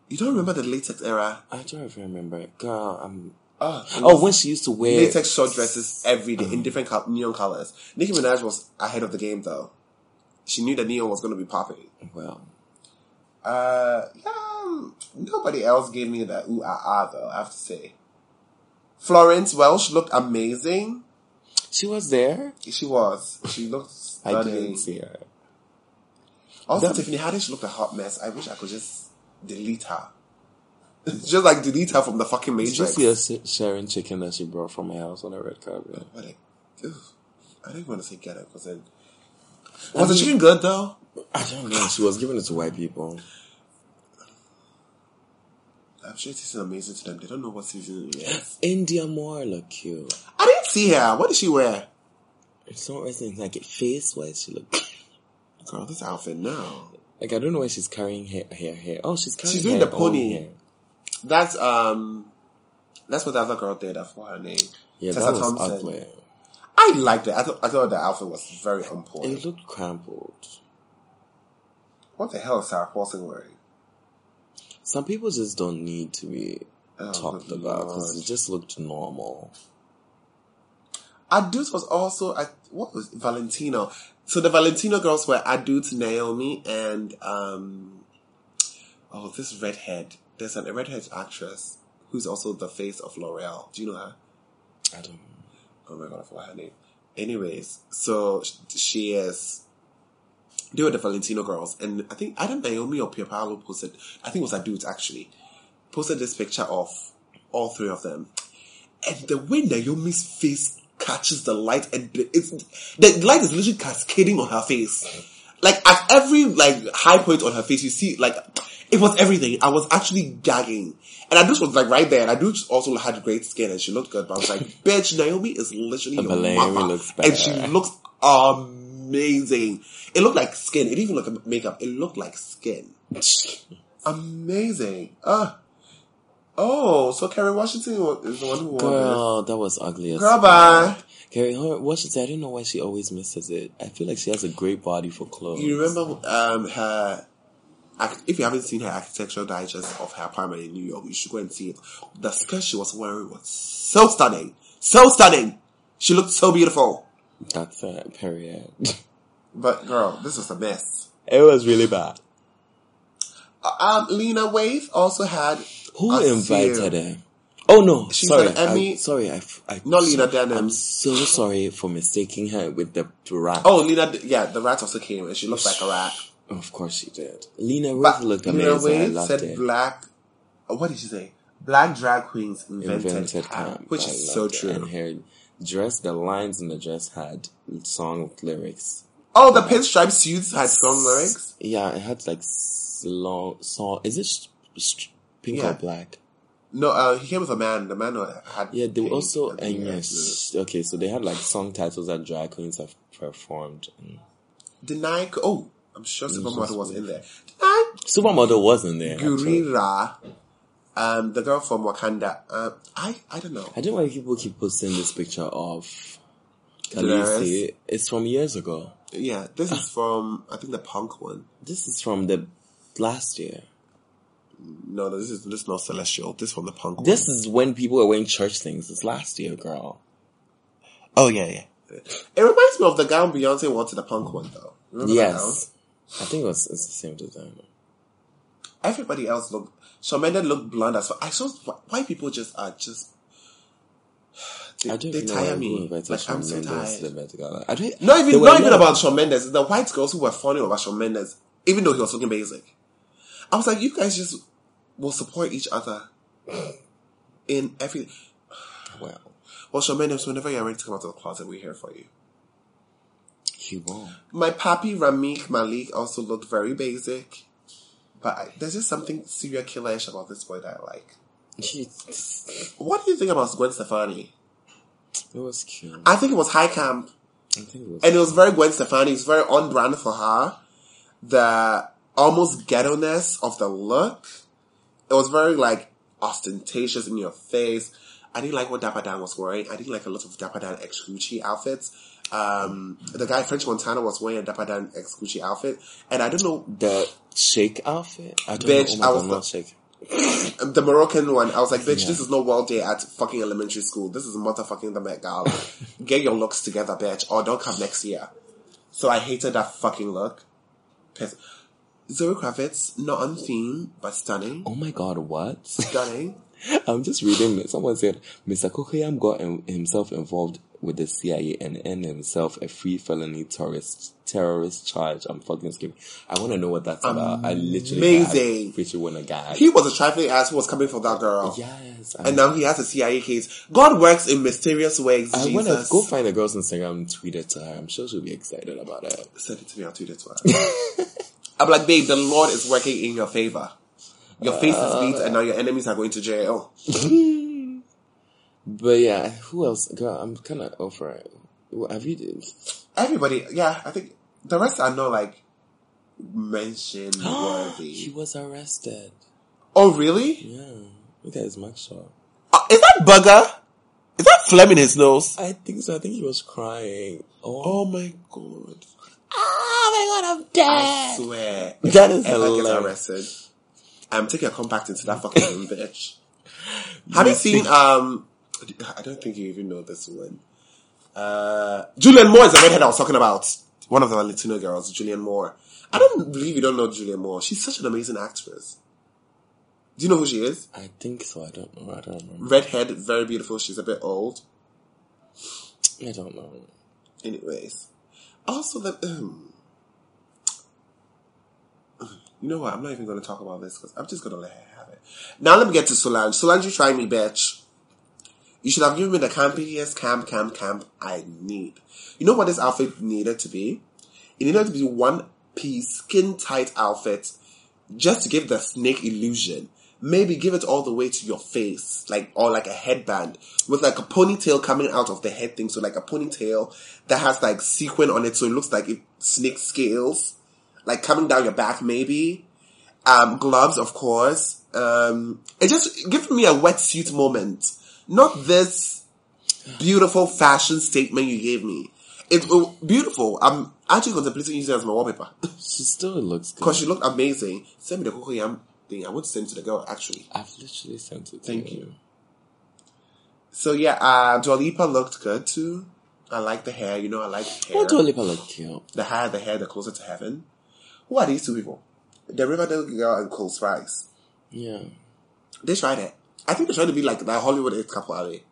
You don't remember the latex era? I don't even remember it. Girl, when she used to wear... latex short dresses every day in different neon colors. Nicki Minaj was ahead of the game, though. She knew that neon was going to be popping. Well. Nobody else gave me that ooh-ah-ah, though, I have to say. Florence Welsh looked amazing. She was there? She was. She looked stunning. I didn't see her. Also, Tiffany Haddish looked a hot mess. I wish I could just delete her. Just, like, delete her from the fucking Matrix. Did you see her sharing chicken that she brought from her house on the red carpet? I didn't want to say get her, because then... Was the chicken good, though? I don't know. She was giving it to white people. I'm sure it is amazing to them. They don't know what season it is. India Moore looked cute. I didn't see her. What did she wear? It's not reason. Like, face-wise, she looked... Girl, this outfit now. Like, I don't know where she's carrying her hair. Oh, she's carrying She's doing the pony. Hair. That's what the other girl did. I forgot her name. Yeah, Tessa Thompson. Ugly. I liked it. I thought the outfit was very important. It looked crumpled. What the hell is Sarah Paulson wearing? Some people just don't need to be talked about because it just looked normal. Adut was also... what was Valentino? So the Valentino girls were Adut, Naomi, and... this redhead. There's a redhead actress who's also the face of L'Oreal. Do you know her? I don't know. Oh my God, I forgot her name. Anyways, so she is... They were the Valentino girls, and I think either Naomi or Pia Paolo posted, I think it was Adut actually, posted this picture of all three of them. And the way Naomi's face catches the light, and the light is literally cascading on her face. like at every like high point on her face, you see like it was everything. I was actually gagging, and I just was like right there. And I do also had great skin, and she looked good. But I was like, bitch, Naomi is literally your mama, and she looks amazing. It looked like skin. It didn't even look like makeup. It looked like skin. Amazing. Oh, so Kerry Washington is the one who won this. Girl, that was ugly as girl, bye. Kerry Washington, I don't know why she always misses it. I feel like she has a great body for clothes. You remember her... If you haven't seen her architectural digest of her apartment in New York, you should go and see it. The skirt she was wearing was so stunning. So stunning! She looked so beautiful. That's it, period. But, girl, this was a mess. It was really bad. Lena Waithe also had... Who invited her? Oh no, she's sorry. Emmy. Not Lena Dunham. I'm so sorry for mistaking her with the rat. Oh, Lena, yeah, the rat also came and she looked like a rat. Of course she did. Lena Waithe looked amazing. Lena Waithe said black, what did she say? Black drag queens invented camp, which is so true. And her dress, the lines in the dress had song lyrics. Oh, the pinstripe suits had song lyrics? Yeah, it had like long song. Is it pink or black? No, he came with a man. The man had... Yeah, they were also... okay, so they had like song titles that drag queens have performed. Denai... Oh, I'm sure Supermodel was in there. Supermodel wasn't there. Gurira, the girl from Wakanda. I don't know. I don't know why people keep posting this picture of Khaleesi. It's from years ago. Yeah, this is from, I think, the punk one. This is from the last year. No, this is not Celestial. This is from the punk. This is when people were wearing church things. It's last year, girl. Oh, yeah. It reminds me of the gown Beyonce wore to the punk one, though. Remember yes. I think it's the same design. Everybody else looked... Shamanda looked blonde as well. I saw why people just are just... They tire me. Like, I'm so tired. Not even about Shawn Mendes. The white girls who were fawning over Shawn Mendes, even though he was looking basic. I was like, you guys just will support each other in everything. Well, Shawn Mendes, whenever you're ready to come out of the closet, we're here for you. He won't. My papi, Ramiq Malik, also looked very basic. But there's just something serial killerish about this boy that I like. Jeez. What do you think about Gwen Stefani? It was cute. I think it was high camp. It was very Gwen Stefani. It was very on brand for her. The almost ghetto-ness of the look. It was very, like, ostentatious in your face. I didn't like what Dapper Dan was wearing. I didn't like a lot of Dapper Dan ex Gucci outfits. The guy, French Montana, was wearing a Dapper Dan ex Gucci outfit. And I don't know... The Sheik outfit? I don't know. Oh my God, not Sheik. The Moroccan one. I was like, bitch, this is no World Day at fucking elementary school. This is motherfucking the Met Gala. Get your looks together, bitch, or don't come next year. So I hated that fucking look. Piss. Zoe Kravitz, not on theme, but stunning. Oh my God, what? Stunning. I'm just reading. Someone said, Mr. Kokoyam got himself involved with the CIA and earned himself a free felony terrorist charge. I'm fucking screaming. I want to know what that's about. I literally want to gag. He was a trifling ass who was coming for that girl. Yes. And now he has a CIA case. God works in mysterious ways, I want to go find the girl's Instagram and tweet it to her. I'm sure she'll be excited about it. Send it to me. I'll tweet it to her. I'm like, babe, the Lord is working in your favor. Your face is beat and now your enemies are going to jail. But yeah, who else? Girl, I'm kind of over it. What have you done? Everybody, yeah, I think the rest are not like mentioned worthy. He was arrested. Oh, really? Yeah. Look at his mugshot. Is that bugger? Is that phlegm in his nose? I think so. I think he was crying. Oh my God. Oh my God, I'm dead. I swear. That is hilarious. Gets arrested. Take your compact into that fucking room, bitch. Have you seen, I don't think you even know this one. Julianne Moore is the redhead I was talking about. One of the Latino girls, Julianne Moore. I don't believe you don't know Julianne Moore. She's such an amazing actress. Do you know who she is? I think so. I don't remember. Redhead, very beautiful. She's a bit old. I don't know. Anyways. Also, you know what? I'm not even going to talk about this because I'm just going to let her have it. Now let me get to Solange. Solange, you try me, bitch. You should have given me the campiest camp I need. You know what this outfit needed to be? It needed to be one piece, skin-tight outfit, just to give the snake illusion. Maybe give it all the way to your face, like, or like a headband with like a ponytail coming out of the head thing. So like a ponytail that has like sequin on it, so it looks like snake scales, like coming down your back maybe. Gloves, of course. It just gives me a wetsuit moment. Not this beautiful fashion statement you gave me. It's beautiful. I'm actually contemplating using it as my wallpaper. She still looks good. Because she looked amazing. Send me the cocoyam thing. I want to send it to the girl, actually. I've literally sent it to you. Thank you. So, yeah, Dua Lipa looked good, too. I like the hair. You know, I like the hair. Oh, Dua Lipa looked cute. The hair, the closer to heaven. Who are these two people? The Riverdale girl and Cole Sprouse. Yeah. They tried it. I think they're trying to be like that Hollywood ex couple, are they?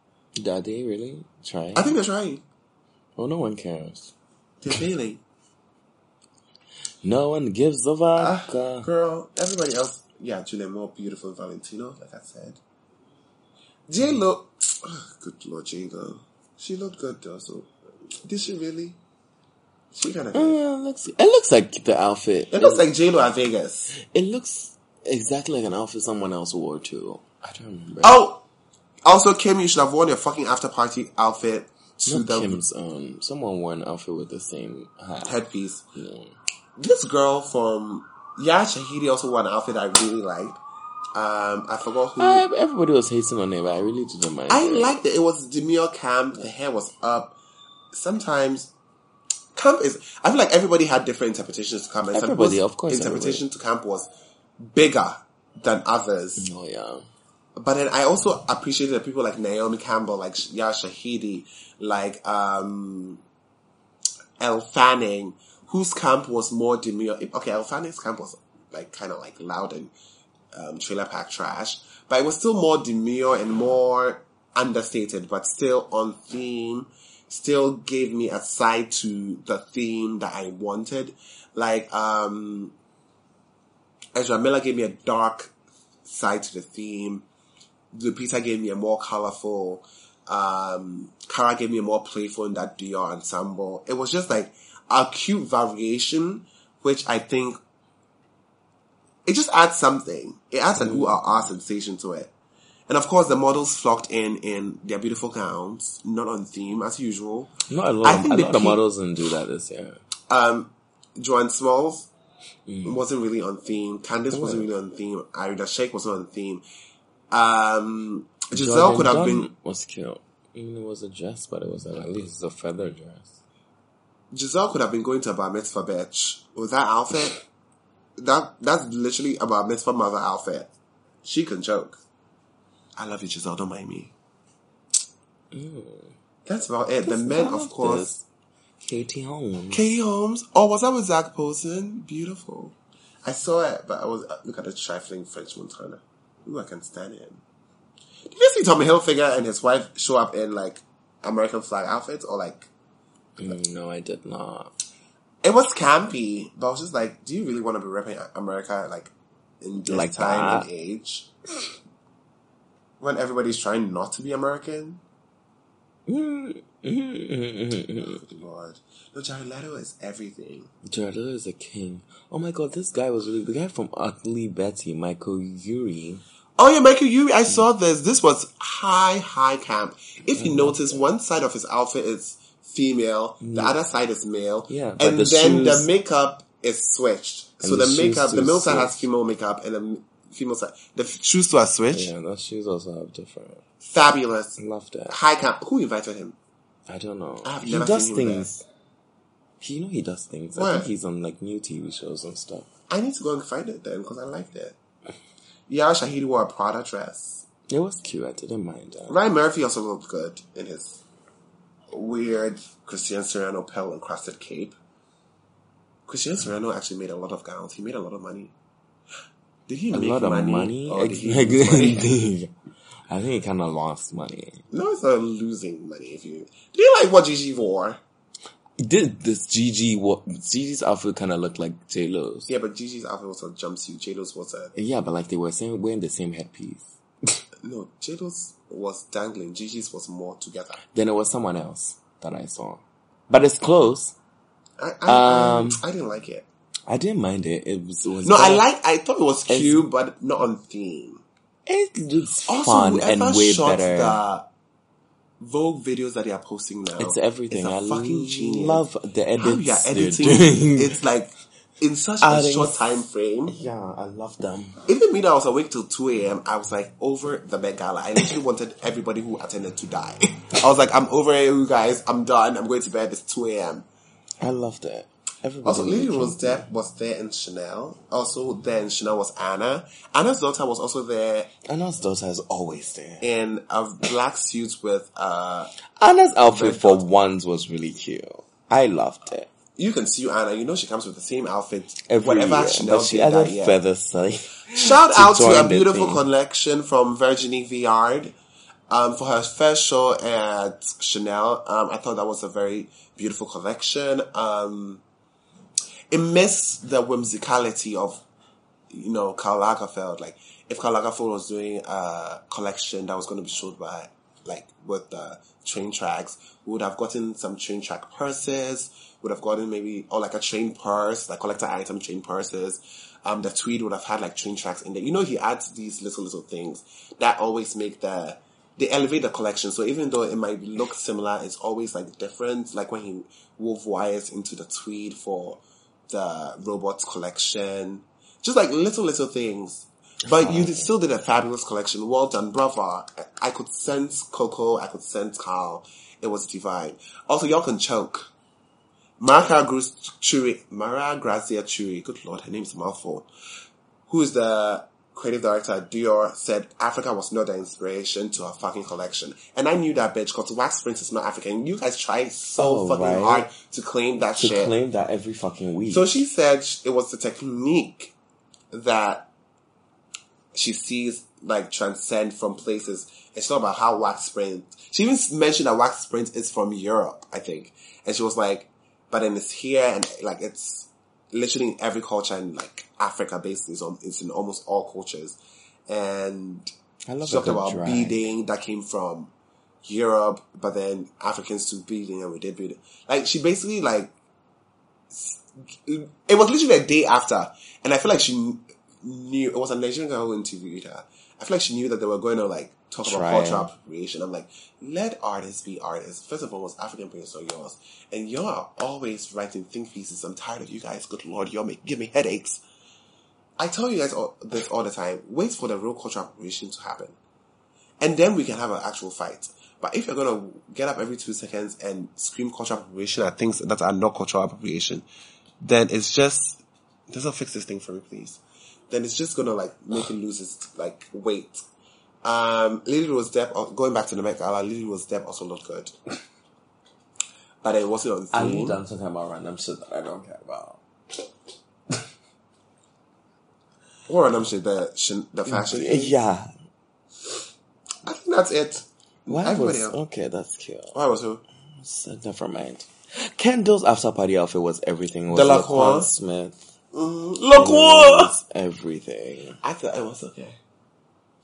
Are they really trying? I think they're trying. Oh, no one cares. They're failing. No one gives a vodka. Girl, everybody else. Yeah, Julia Moore, beautiful Valentino, like I said. J-Lo. Oh, good Lord, J-Lo. She looked good, though, so. Did she really? She kind of it looks like the outfit. It looks like J-Lo at Vegas. It looks exactly like an outfit someone else wore, too. I don't remember. Oh! Also, Kim, you should have worn your fucking after-party outfit. Not Kim's own. Someone wore an outfit with the same hat. Headpiece. Yeah. This girl from... Yeah, Shahidi also wore an outfit I really liked. I forgot who... everybody was hating on it, but I really didn't mind. I liked it. It was demure camp. The hair was up. Sometimes... Camp is... I feel like everybody had different interpretations to camp. And everybody, of course. Interpretation to camp was bigger than others. Oh, yeah. But then I also appreciated the people like Naomi Campbell, like Shahidi, like Elle Fanning, whose camp was more demure. Okay, Elle Fanning's camp was like kind of like loud and trailer park trash, but it was still more demure and more understated, but still on theme. Still gave me a side to the theme that I wanted. Like, Ezra Miller gave me a dark side to the theme. Lupita gave me a more colorful. Cara gave me a more playful in that Dior ensemble. It was just like a cute variation, which I think it just adds something. It adds an ooh-ah-ah sensation to it. And of course, the models flocked in their beautiful gowns, not on theme as usual. Not alone. I think the models didn't do that this year. Joanne Smalls wasn't really on theme. Candice wasn't really on theme. Irina Shayk wasn't on theme. Giselle could have been. Was cute. Even it was a dress, but it was at least a feather dress. Giselle could have been going to a bar mitzvah bitch with that outfit. that's literally a bar mitzvah mother outfit. She can joke. I love you, Giselle. Don't mind me. Ew. That's about it. The men, of course. Katie Holmes. Katie Holmes. Oh, was that with Zach Posen? Beautiful. I saw it, but I was... Look at the trifling French Montana. Ooh, I can stand him. Did you see Tommy Hilfiger and his wife show up in, like, American flag outfits? Or, like... No, I did not. It was campy, but I was just like, do you really want to be repping America, like, in this like time and age? When everybody's trying not to be American? Lord. No, Jared Leto is everything. Jared Leto is a king. Oh my god, this guy was really... The guy from Ugly Betty, Michael Urie. Oh yeah, Michael Urie, I saw this. This was high camp. If you notice, one side of his outfit is female, the other side is male, and the then shoes... the makeup is switched. And so the makeup, the male side has female makeup, and the... female side. The shoes to a switch. Yeah, those shoes also have different. Fabulous. Loved it. High camp. Who invited him? I don't know. I have never seen him. He does things. He does things. What? I think he's on like new TV shows and stuff. I need to go and find it then because I liked it. Yeah, Shahid wore a Prada dress. It was cute. I didn't mind that. Ryan Murphy also looked good in his weird Christian Serrano pearl encrusted cape. Christian Serrano actually made a lot of gowns. He made a lot of money. Did he make a lot of money? I think he kind of lost money. No, it's not losing money. Do you like what Gigi wore? Did this Gigi's outfit kind of look like J-Lo's? Yeah, but Gigi's outfit was a jumpsuit. J-Lo's was a... Yeah, but like they were wearing the same headpiece. No, J-Lo's was dangling. Gigi's was more together. Then it was someone else that I saw. But it's close. I didn't like it. I didn't mind it. It was bad. I thought it was cute, but not on theme. It looks fun and way better. The Vogue videos that they are posting now. It's everything. It's fucking genius. Love the edits. How you are editing. It's like in such a short time frame. Yeah, I love them. Even me, I was awake till 2 a.m. I was like over the Met Gala. I literally wanted everybody who attended to die. I was like, I'm over it, you guys. I'm done. I'm going to bed. It's 2 a.m. I loved it. Everybody also, Lily was there in Chanel. Also there in Chanel was Anna. Anna's daughter was also there. Anna's daughter is always there. In a black suit with Anna's outfit for once was really cute. I loved it. You can see Anna. You know she comes with the same outfit every year. Chanel but she added feathers. Shout out to a beautiful collection from Virginie Viard for her first show at Chanel. I thought that was a very beautiful collection. It missed the whimsicality of, you know, Karl Lagerfeld. Like, if Karl Lagerfeld was doing a collection that was going to be showed by, like, with the train tracks, we would have gotten some train track purses, would have gotten maybe, or like a train purse, like collector item train purses. The tweed would have had, like, train tracks in there. You know, he adds these little things that always make they elevate the collection. So even though it might look similar, it's always, like, different. Like, when he wove wires into the tweed for the robots collection, just like little things, but you still did a fabulous collection. Well done, brother. I could sense Coco. I could sense Carl. It was divine. Also, y'all can choke. Mara Grazia Churi. Good lord, her name's a mouthful. Who is the creative director at Dior, said Africa was not the inspiration to her fucking collection. And I knew that, bitch, because Wax Prince is not African. You guys try so fucking hard to claim that shit. To claim that every fucking week. So she said it was the technique that she sees, like, transcend from places. It's not about how Wax Prince... She even mentioned that Wax Prince is from Europe, I think. And she was like, but then it's here, and, like, it's... literally in every culture, and like Africa based it's in almost all cultures. And I love she talked about beading that came from Europe, but then Africans do beading, and we did beading. Like, she basically, like, it was literally a day after, and I feel like she knew, it was a Nigerian girl who interviewed her. I feel like she knew that they were going to, like, talk about cultural appropriation. I'm like, let artists be artists. First of all, it's African prints are yours. And y'all are always writing think pieces. I'm tired of you guys. Good lord, y'all give me headaches. I tell you guys all the time. Wait for the real cultural appropriation to happen. And then we can have an actual fight. But if you're going to get up every 2 seconds and scream cultural appropriation at things that are not cultural appropriation, then it's just, doesn't fix this thing for me, please. Then it's just going to, like, make it lose its, like, weight. Lily Rose Depp, going back to the Met Gala, Lily Rose Depp also looked good. But it wasn't on theme. I'm done talking about random shit that I don't care about. What random shit? The fashion? Yeah. I think that's it. Okay, that's cute. Why was who? So, never mind. Kendall's after party outfit was everything. Was Delacroix Smith. Delacroix! Everything. I thought it was okay.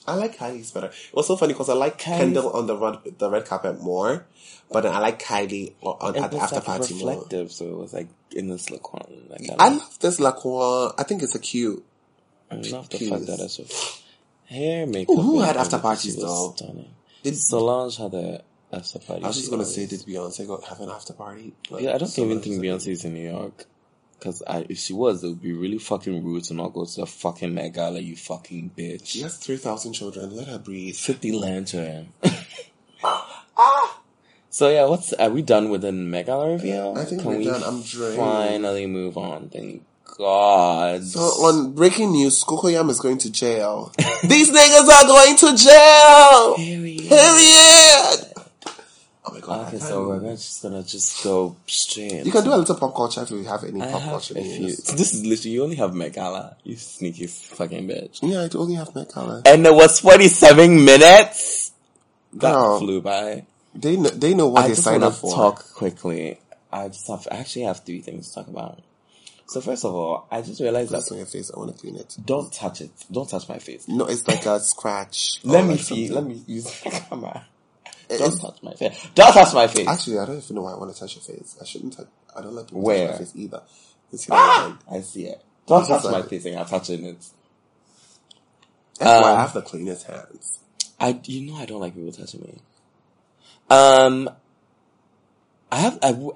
I like Kylie's better. It was so funny because I like Kendall on the red carpet more, but then I like Kylie at the after party more. It was reflective, so it was like in this Lacan. Like, I love this Lacan. I think it's a cute. I love the fact that it's a hair makeup. Who had after parties though? Stunning. Did Solange had an after party? I was just gonna say, did Beyonce have an after party? Like, yeah, I don't even think Beyonce is in New York. Because if she was, it would be really fucking rude to not go to the fucking Met Gala, you fucking bitch. She has 3,000 children. Let her breathe. 50 lantern. So yeah, are we done with the Met Gala review? I think we're done. I'm drained. Finally move on. Thank God. So on breaking news, Kokoyam is going to jail. These niggas are going to jail. Period. Oh my God. Okay, so we're just gonna go straight. You can do a little pop culture if you have any pop culture. This is literally, you only have Met Gala, you sneaky fucking bitch. Yeah, I only have Met Gala. And it was 47 minutes. Girl, that flew by. They know what they signed up for. I just want to talk quickly. I actually have 3 things to talk about. So first of all, I just realized that on your face, I want to clean it. Don't touch it. Don't touch my face. No, it's like a scratch. Let me see. Let me use the camera. Don't touch my face. Don't touch my face. Actually, I don't even know why I want to touch your face. I shouldn't touch my face either. You see that hand? I see it. Don't touch my face and I'm touching it. That's why I have the cleanest hands. I don't like people touching me. I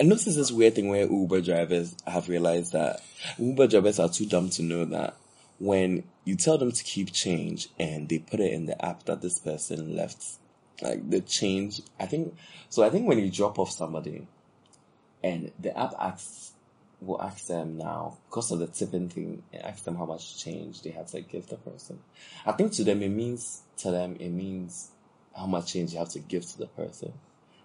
noticed this weird thing where Uber drivers have realized that Uber drivers are too dumb to know that when you tell them to keep change and they put it in the app that this person left, like the change, I think when you drop off somebody and the app will ask them now, because of the tipping thing, and ask them how much change they have to give the person. I think to them it means how much change you have to give to the person.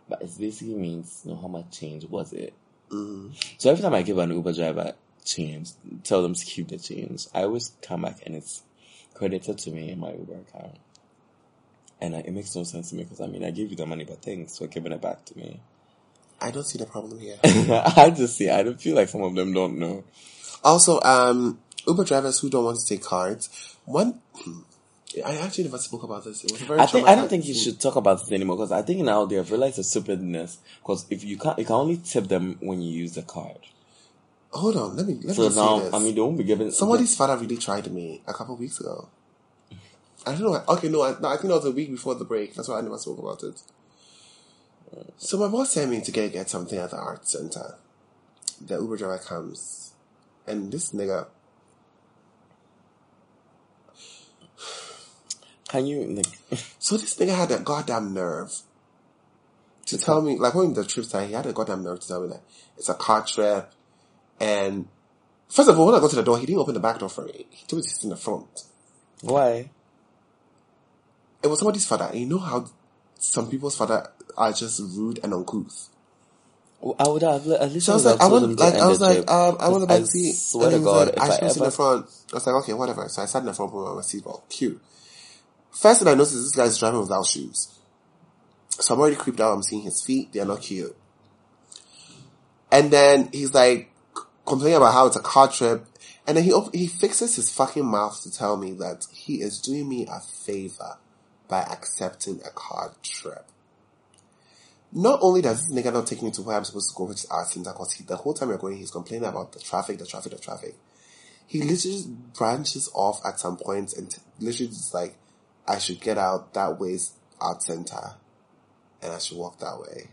But it basically means, how much change was it? Mm. So every time I give an Uber driver change, tell them to keep the change, I always come back and it's credited to me in my Uber account. And it makes no sense to me because, I gave you the money, but thanks for giving it back to me. I don't see the problem here. I don't feel like some of them don't know. Also, Uber drivers who don't want to take cards, I actually never spoke about this. It was very I don't think you should talk about this anymore because I think now they have realized the stupidness. Because if you can only tip them when you use the card. Hold on, let me see now, this. So now, they won't be giving. Somebody's father really tried me a couple of weeks ago. I don't know. Okay, no, I think that was a week before the break. That's why I never spoke about it. So my boss sent me to get something at the art center. The Uber driver comes, and this nigga. So this nigga had a goddamn nerve to tell me, when the trip started, he had a goddamn nerve to tell me that it's a car trip. And first of all, when I go to the door, he didn't open the back door for me. He told me to sit in the front. Why? It was somebody's father. And you know how some people's father are just rude and uncouth. Well, I would have at least. So I was like, I want the back seat. Swear to God, I should sit in the front. I was like, okay, whatever. So I sat in the front with my seatbelt. Cute. First thing I noticed is this guy's driving without shoes. So I'm already creeped out. I'm seeing his feet. They're not cute. And then he's like complaining about how it's a car trip. And then he fixes his fucking mouth to tell me that he is doing me a favor by accepting a car trip. Not only does this nigga not take me to where I'm supposed to go, which is art center, because the whole time we're going, he's complaining about the traffic. He literally just branches off at some point and literally just like, I should get out that way's art center and I should walk that way.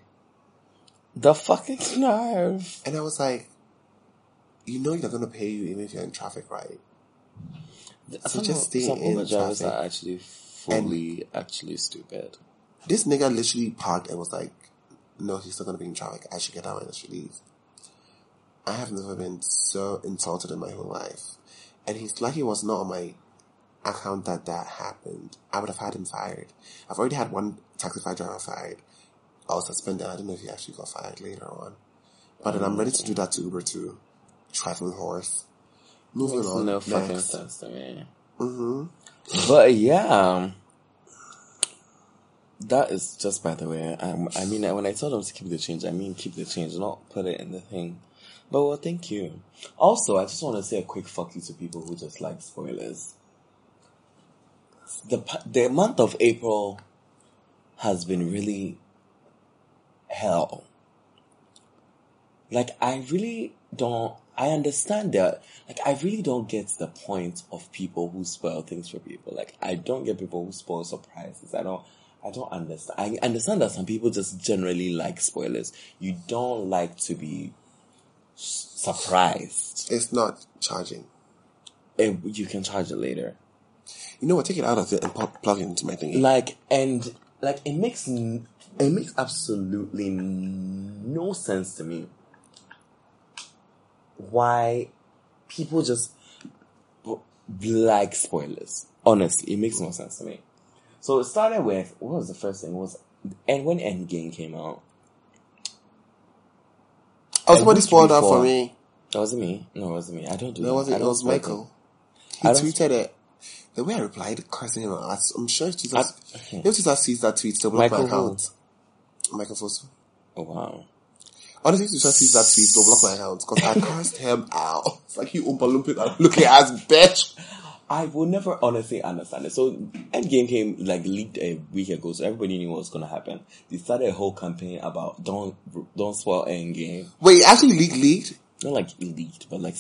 The fucking nerve. And I was like, they're going to pay you even if you're in traffic, right? So just stay in traffic. Some Uber drivers are actually fully stupid. This nigga literally parked and was like, no, he's still going to be in traffic. I should get out and I should leave. I have never been so insulted in my whole life. And he's lucky it was not on my account that happened. I would have had him fired. I've already had one taxi driver fired. I was suspended. I don't know if he actually got fired later on. But then I'm ready to do that to Uber too. Trifling horse. Moving on. No fucking sense to me. Mm-hmm. But yeah. That is just by the way. When I tell them to keep the change, keep the change, not put it in the thing. But well, thank you. Also, I just want to say a quick fuck you to people who just like spoilers. The month of April has been really hell. I understand that. I really don't get the point of people who spoil things for people. I don't get people who spoil surprises. I don't understand. I understand that some people just generally like spoilers. You don't like to be surprised. It's not charging. You can charge it later. You know what? Take it out of it and plug it into my thingy. It makes absolutely no sense to me why people just like spoilers. Honestly, it makes no sense to me. So it started with, what was the first thing? When Endgame came out. Oh, somebody spoiled that for me. That wasn't me. No, it wasn't me. I don't do that. No, it was Michael. He tweeted it. The way I replied, cursing him out. I'm sure Twitter sees that tweet, they'll block my account. Michael Fosu. Oh, wow. Honestly, Twitter sees that tweet, they'll block my account. Because I cursed him out. It's like you oompa-loomping that looking ass bitch. I will never honestly understand it. So, Endgame came, leaked a week ago, so everybody knew what was going to happen. They started a whole campaign about, don't spoil Endgame. Wait, actually leaked? not like it leaked, but like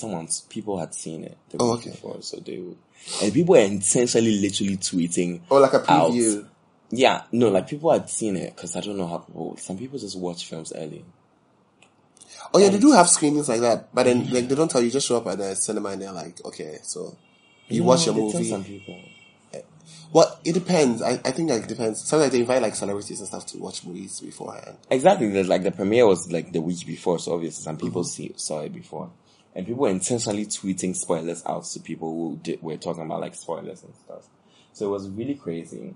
people had seen it. They were looking for it, so they would. And people were literally tweeting. Oh, like a preview. Out. Yeah, no, like people had seen it because I don't know how people. Some people just watch films early. Oh yeah, and they do have screenings like that, but then like they don't tell you. Just show up at the cinema and they're like, okay, so you watch your movie. Some people. Well, it depends. I think like it depends. Sometimes they invite like celebrities and stuff to watch movies beforehand. Exactly. There's like the premiere was like the week before, so obviously some people saw it before, and people were intentionally tweeting spoilers out to people who were talking about like spoilers and stuff. So it was really crazy,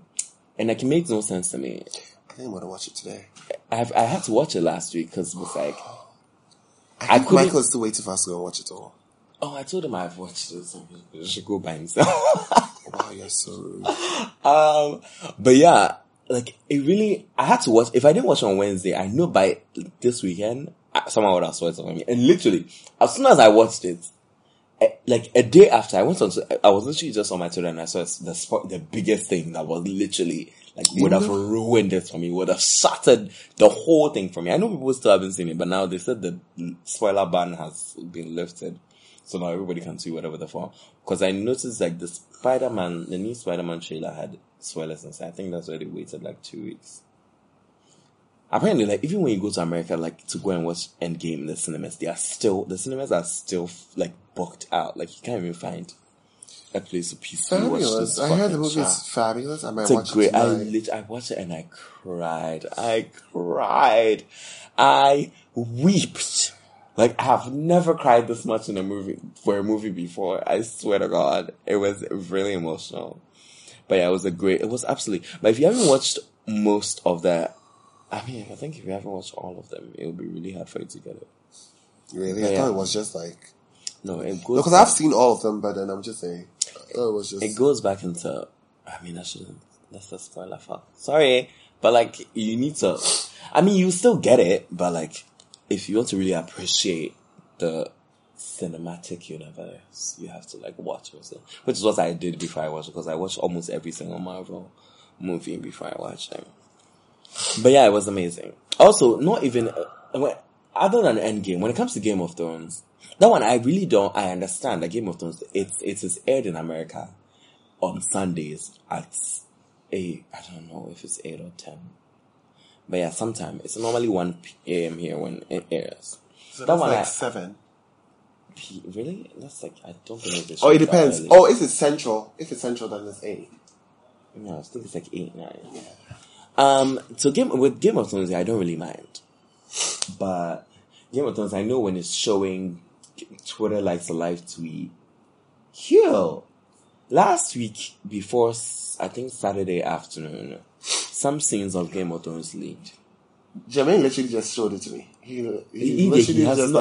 and like it makes no sense to me. I didn't want to watch it today. I had to watch it last week because it was like I think Michael's too way too fast to go watch it all. Oh, I told him I've watched it. So he should go by himself. Wow, you're so rude. But yeah, like it really. I had to watch. If I didn't watch on Wednesday, I know by this weekend someone would have saw it on me. And literally, as soon as I watched it, like a day after, I went on. I was literally just on my Twitter and I saw the biggest thing that was literally like would have ruined it for me. Would have shattered the whole thing for me. I know people still haven't seen it, but now they said the spoiler ban has been lifted. So now everybody can see whatever the form. Because I noticed like the new Spider-Man trailer had spoilers inside. I think that's why they waited like 2 weeks. Apparently, like even when you go to America, like to go and watch Endgame in the cinemas, the cinemas are still like booked out. Like you can't even find a place to peacefully watch this. I heard the movie is fabulous. I might watch it. I watched it and I cried. I weeped. Like, I have never cried this much for a movie before. I swear to God. It was really emotional. But yeah, it was absolutely. But if you haven't watched most of that, I think if you haven't watched all of them, it'll be really hard for you to get it. Really? But I thought it was just like. No, it goes. Because I've seen all of them, but then I'm just saying. I thought it was just. It goes back into. That's a spoiler fuck. Sorry. But like, you need to. You still get it, but like. If you want to really appreciate the cinematic universe, you have to like watch it, which is what I did before I watched, because I watched almost every single Marvel movie before I watched them. But yeah, it was amazing. Also, not even other than Endgame, when it comes to Game of Thrones, that one I really don't. I understand that Game of Thrones it is aired in America on Sundays at 8. I don't know if it's 8 or 10. But yeah, sometime. It's normally 1 a.m. here when it airs. So that's like 7. Really? That's like, I don't think it's. Oh, it depends. Oh, if it's central. If it's central, then it's 8. No, I think it's like 8, 9. Yeah. So with Game of Thrones, I don't really mind. But Game of Thrones, I know when it's showing, Twitter likes a live tweet. Last week, before, I think Saturday afternoon, some scenes of Game of Thrones leaked. Jermaine literally just showed it to me.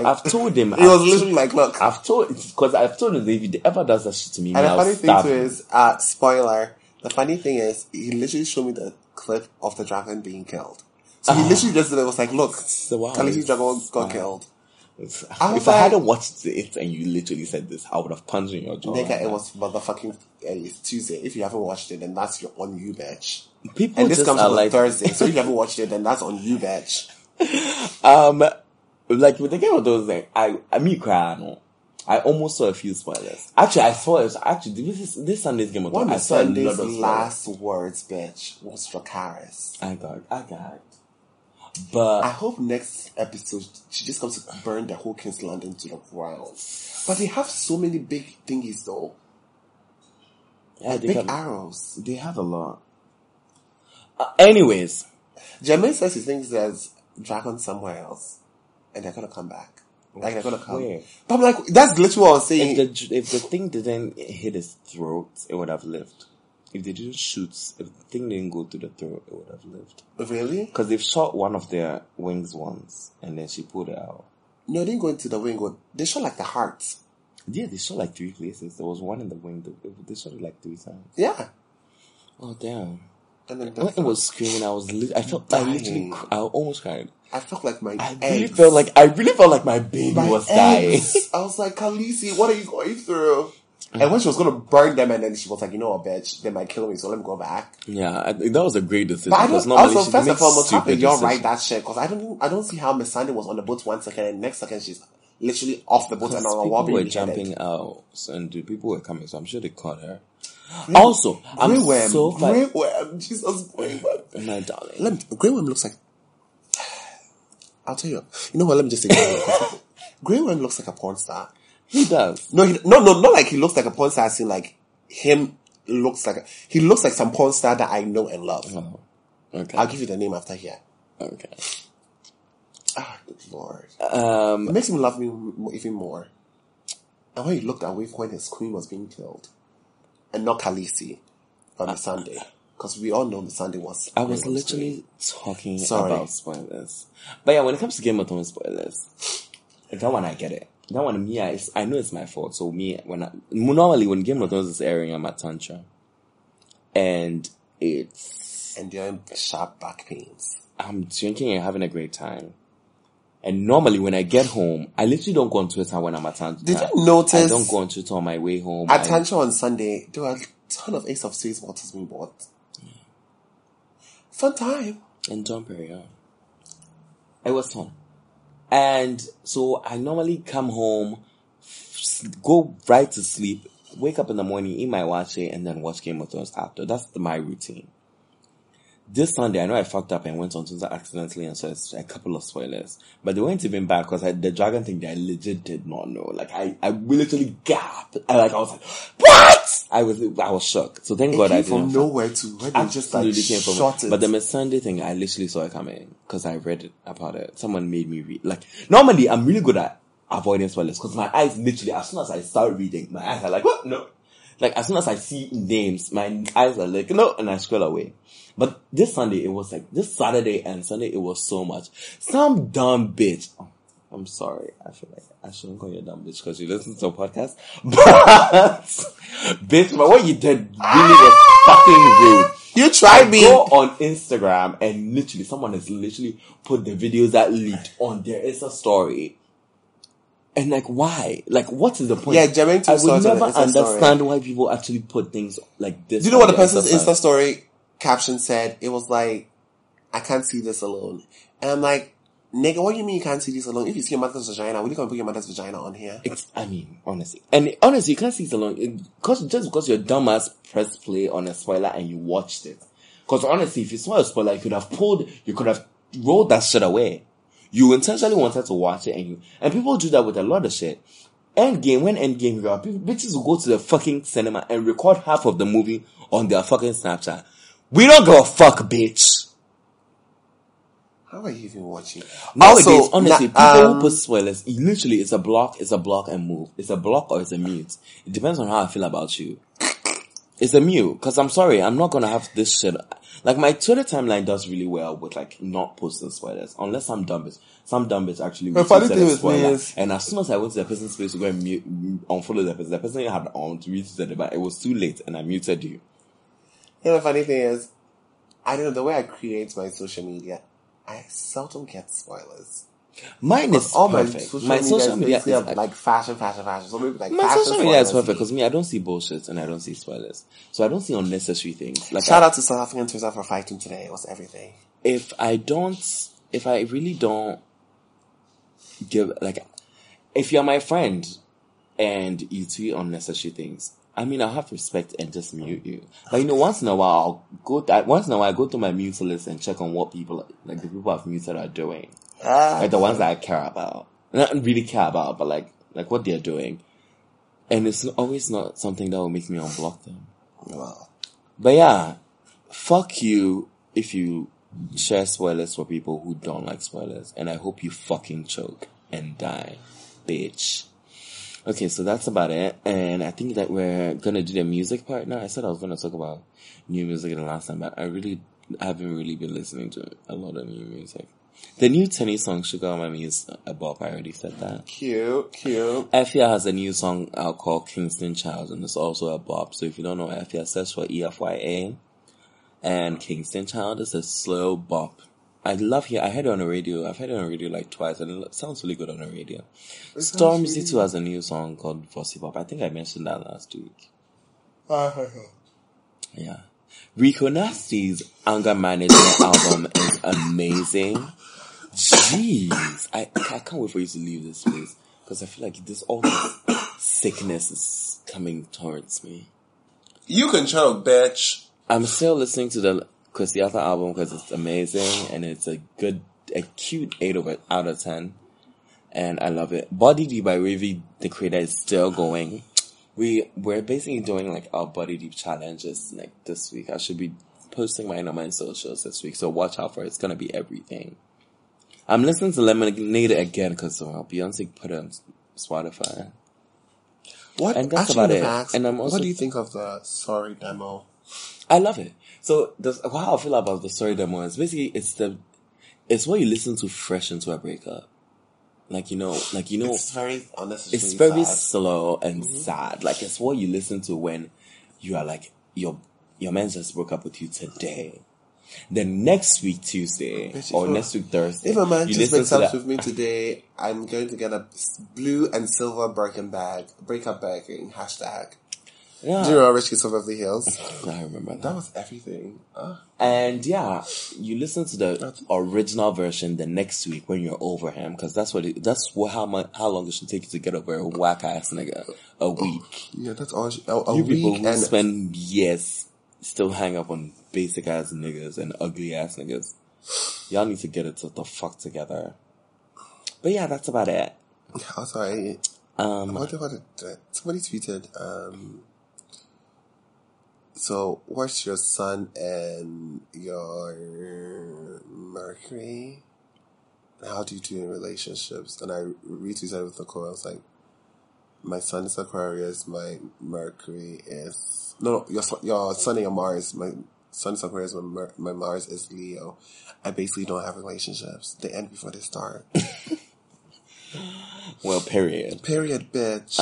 I've told him. He was literally like, look. I've told him that if he ever does that shit to me, and the funny thing too is, spoiler, the funny thing is, he literally showed me the clip of the dragon being killed. So he literally just did it. Was like, look, Khaleesi's dragon got killed. I hadn't watched it and you literally said this, I would have punched you in your jaw. Nigga, it was motherfucking it's Tuesday. If you haven't watched it, then that's on you, bitch. People and this comes on like Thursday, so if you haven't watched it, then that's on you, bitch. Like with the Game of Those, like I cry. No. I almost saw a few spoilers. Actually, I saw it. Actually, this Sunday's Game of Thrones. I saw Sunday's a lot of spoilers. Last words, bitch, was for Karis. I got. But I hope next episode she just comes to burn the whole Kingsland into the ground. But they have so many big thingies though. Yeah, like big arrows. They have a lot. Anyways, Jermaine says he thinks there's dragons somewhere else, and they're gonna come back. Like they're gonna come. Where? But I'm like, that's literally what I was saying. If the thing didn't hit his throat, it would have lived. If they didn't shoot, if the thing didn't go through the throat, it would have lived. Really? Because they've shot one of their wings once, and then she pulled it out. No, it didn't go into the wing. They shot like the heart. Yeah, they shot like 3 places. There was one in the wing. They shot it like 3 times. Yeah. Oh, damn. And then when it was screaming, I almost cried. I felt like my I really felt like my baby was dying. I was like, Khaleesi, what are you going through? And when she was going to burn them, and then she was like, you know what, bitch, they might kill me, so let me go back. Yeah, that was a great decision. But first and foremost, you're right, that shit, because I don't see how Missandei was on the boat one second, and next second she's literally off the boat and all people were jumping out, and the people were coming, so I'm sure they caught her. Grey, also, I'm Grey so Grey Worm. Jesus, Grey Worm. My darling. Grey Worm looks like... I'll tell you. You know what? Let me just say Grey Worm. Grey Worm looks like a porn star. He does. No, no, not like he looks like a porn star. I see, like, him looks like... he looks like some porn star that I know and love. Oh, okay. I'll give you the name after here. Okay. Ah, oh, good Lord. It makes him love me even more. And when he looked away when his queen was being killed. And not Khaleesi from the Sunday, because we all know the Sunday was. I was literally talking about spoilers, but yeah, when it comes to Game of Thrones spoilers, that one I get it. That one, me, I know it's my fault. So me, normally when Game of Thrones is airing, I'm at tantrum, and you're in sharp back pains. I'm drinking and having a great time. And normally when I get home, I literally don't go on Twitter when I'm at Tantra. Did you notice? I don't go on Twitter on my way home. At Tantra on Sunday, there were a ton of Ace of Spades bottles being bought. Yeah. Fun time. And Dom Perignon. It was fun. And so I normally come home, go right to sleep, wake up in the morning, eat my wache, and then watch Game of Thrones after. That's my routine. This Sunday, I know I fucked up and went on Twitter accidentally and saw a couple of spoilers. But they weren't even bad because the dragon thing that I legit did not know. Like, I literally gasped. I was like, what? I was shocked. So thank God I didn't. It came from nowhere to where they just like shot it. But the Miss Sunday thing, I literally saw it coming because I read about it. Someone made me read. Like, normally I'm really good at avoiding spoilers because my eyes literally, as soon as I start reading, my eyes are like, what? No. Like, as soon as I see names, my eyes are like, no, and I scroll away. But this Sunday, it was like, this Saturday and Sunday, it was so much. Some dumb bitch. Oh, I'm sorry. I feel like I shouldn't call you a dumb bitch because you listen to a podcast. But, bitch, but what you did really was fucking rude. You tried me. Go on Instagram and literally, someone has literally put the videos that leaked on there. It's a story. And like, why? Like, what is the point? Yeah, Jermaine, I would never understand why people actually put things like this. Do you know what the person's Insta story caption said? It was like, I can't see this alone. And I'm like, nigga, what do you mean you can't see this alone? If you see your mother's vagina, will you come put your mother's vagina on here? Honestly, you can't see it alone. Just because your dumbass press play on a spoiler and you watched it. Because honestly, if you saw a spoiler, you could have rolled that shit away. You intentionally wanted to watch it, and people do that with a lot of shit. When Endgame, bitches will go to the fucking cinema and record half of the movie on their fucking Snapchat. We don't give a fuck, bitch. How are you even watching? Nowadays, honestly, people who put spoilers, literally, it's a block and move. It's a block or it's a mute. It depends on how I feel about you. It's a mute, cause I'm sorry, I'm not gonna have this shit. Like, my Twitter timeline does really well with, like, not posting spoilers. Unless I'm dumb bitch. Some dumb bitch actually retweeted a spoiler. And as soon as I went to the person's space to go and unfollow the person had retweeted it, but it was too late and I muted you. You know, the funny thing is, I don't know, the way I create my social media, I seldom get spoilers. Mine is all perfect. My social media is like fashion. So maybe like my fashion social media is perfect because me, I don't see bullshit and I don't see spoilers, so I don't see unnecessary things. Like, shout out to South African Twitter for fighting today. It was everything. If I really don't give, like, if you're my friend and you tweet unnecessary things, I mean, I'll have respect and just mute you. But you know, once in a while I go to my mute list and check on what people, like the people I've muted, are doing. Like the ones that I care about. Not really care about, but like what they're doing. And it's always not something that will make me unblock them. Wow. But yeah, fuck you if you share spoilers for people who don't like spoilers. And I hope you fucking choke and die, bitch. Okay, so that's about it. And I think that we're gonna do the music part now. I said I was gonna talk about new music in the last time, but I haven't really been listening to a lot of new music. The new Tenny song, Sugar on My Me, is a bop. I already said that. Cute. Effia has a new song out called Kingston Child, and it's also a bop. So if you don't know Effia, search for EFYA. And Kingston Child is a slow bop. I heard it on the radio. I've heard it on the radio like twice, and it sounds really good on the radio. Stormzy too has a new song called Vossy Bop. I think I mentioned that last week. Yeah. Rico Nasty's anger management album is amazing. Jeez, I can't wait for you to leave this place. Because I feel like this all sickness is coming towards me. You can chill, bitch. I'm still listening to the Christiata album because it's amazing and it's a cute 8 out of 10. And I love it. Body Deep by Ravi the Creator is still going. We're basically doing like our Body Deep challenges like this week. I should be posting mine on my socials this week, so watch out for it. It's gonna be everything. I'm listening to Lemonade again because Beyonce put it on Spotify. What? And that's about it. And I'm also, what do you think of the Sorry demo? I love it. So how I feel about the Sorry demo is basically it's what you listen to fresh into a breakup. Like you know, it's very unnecessary. It's very sad. Slow and sad. Like it's what you listen to when you are like your man just broke up with you today. Then next week Tuesday or next week Thursday, if a man just breaks up with me today, I'm going to get a blue and silver breakup bagging #. Yeah. Do you remember Rich Kids of Beverly Hills? I remember that. That was everything. And yeah, you listen to the original version the next week when you're over him, because how long it should take you to get over a whack ass nigga. A week. Yeah, that's all. A week. People who spend years still hang up on basic ass niggas and ugly ass niggas. Y'all need to get it the fuck together. But yeah, that's about it. I'm sorry. Somebody tweeted. So, what's your sun and your Mercury? How do you do in relationships? And I retweeted with Nicole. I was like, my sun is Aquarius, my Mercury is... No, your sun and your Mars. My sun is Aquarius, my Mars is Leo. I basically don't have relationships. They end before they start. Well, period. Period, bitch.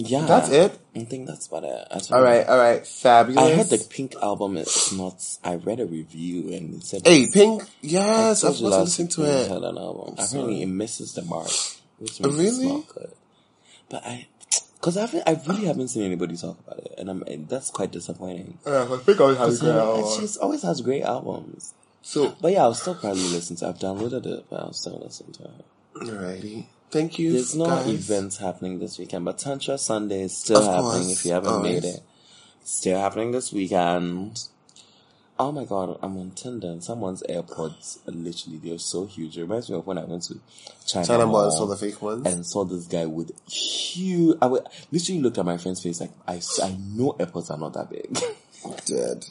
Yeah. That's it? I think that's about it. Alright. Fabulous. I heard the Pink album is not... I read a review and it said... Hey, Pink? Yes, I was listening to it. Apparently, it misses the mark. Really? But I... Because I really haven't seen anybody talk about it. And that's quite disappointing. Yeah, but Pink always has great albums. She always has great albums. So... But yeah, I'll still probably listen to it. I've downloaded it, but I'll still listen to it. Alrighty. Thank you. There's no events happening this weekend, but Tantra Sunday is still happening if you haven't made it. Still happening this weekend. Oh my god, I'm on Tinder and someone's AirPods, literally, they're so huge. It reminds me of when I went to China Mall, saw the fake ones. And saw this guy with huge. I literally looked at my friend's face like, I know AirPods are not that big. Dead.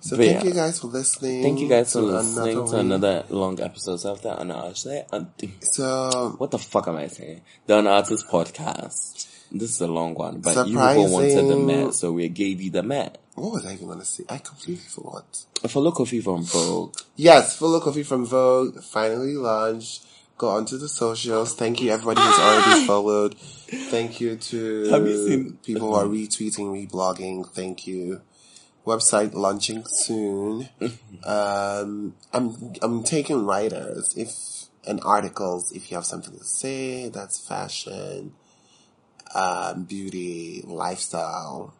So but thank you guys for listening. Thank you guys for listening to another long episode of the Unartiste. So what the fuck am I saying? The Unartiste podcast. This is a long one, but surprising. You people wanted the Met, so we gave you the Met. What was I even gonna say? I completely forgot. Follow Kofi from Vogue. Yes, follow Kofi from Vogue. Finally launched. Go onto the socials. Thank you everybody who's already followed. Thank you to people who are retweeting, reblogging. Thank you. Website launching soon. I'm taking writers and articles if you have something to say. That's fashion, beauty, lifestyle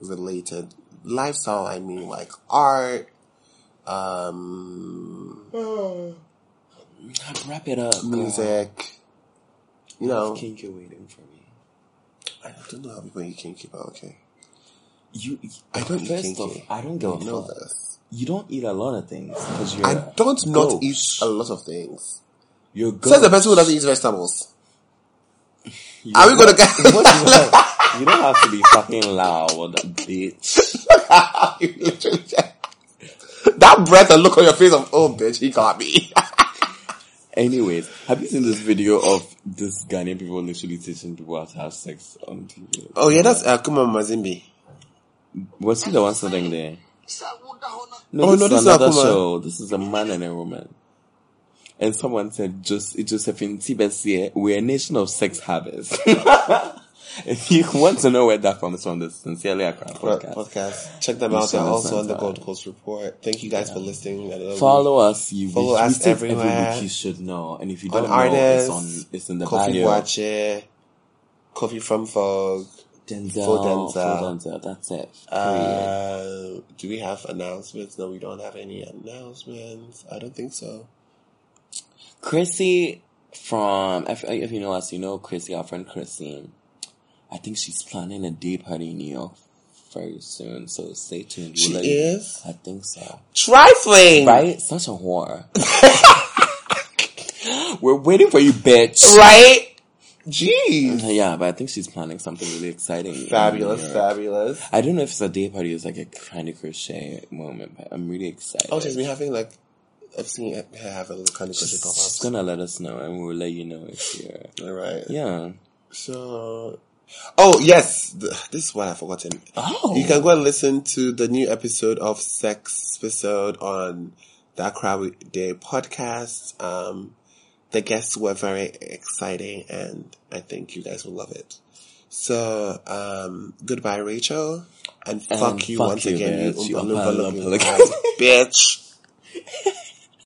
related. Lifestyle, I mean like art. Wrap it up. Music. God. You know. Kinky waiting for me. I don't know how people eat kinky, but okay. I don't eat kinky. I don't give a fuck. You don't eat a lot of things. I don't not eat a lot of things. You're good. Says the person who doesn't eat vegetables. Are we gonna get? You don't have to be fucking loud, bitch. You literally that breath and look on your face of oh, bitch, he got me. Anyways, have you seen this video of this Ghanaian people literally teaching people how to have sex on TV? Oh yeah, that's Akuma Mazimbi. Was he the one sitting there? No, this is another show. This is a man and a woman. And someone said, we're a nation of sex habits. If you want to know where that comes from, the Sincerely Accra podcast. Check them out. They're also on the Gold Coast Report. Thank you guys for listening. Follow us everywhere. Every week you should know. And if you don't it's in the bio. Kofi Wache. Kofi from Vogue. Denzel, that's it. Do we have announcements? No, we don't have any announcements. I don't think so. Chrissy from, if you know us, you know Chrissy, our friend Chrissy. I think she's planning a day party in New York very soon, so stay tuned. She is? I think so. Trifling! Right? Such a whore. We're waiting for you, bitch. Right? Jeez. Yeah, but I think she's planning something really exciting. Fabulous, fabulous. I don't know if it's a day party, it's like a kind of crochet moment, but I'm really excited. Oh, she's been having like, I've seen her have a little kind of crochet pop up. She's gonna let us know, and we'll let you know if you're... Alright. Yeah. So... Oh, yes. This is what I've forgotten. Oh. You can go and listen to the new episode of Sex Episode on That Crowd Day podcast. The guests were very exciting and I think you guys will love it. So, goodbye, Rachel. And fuck you once again, you bitch.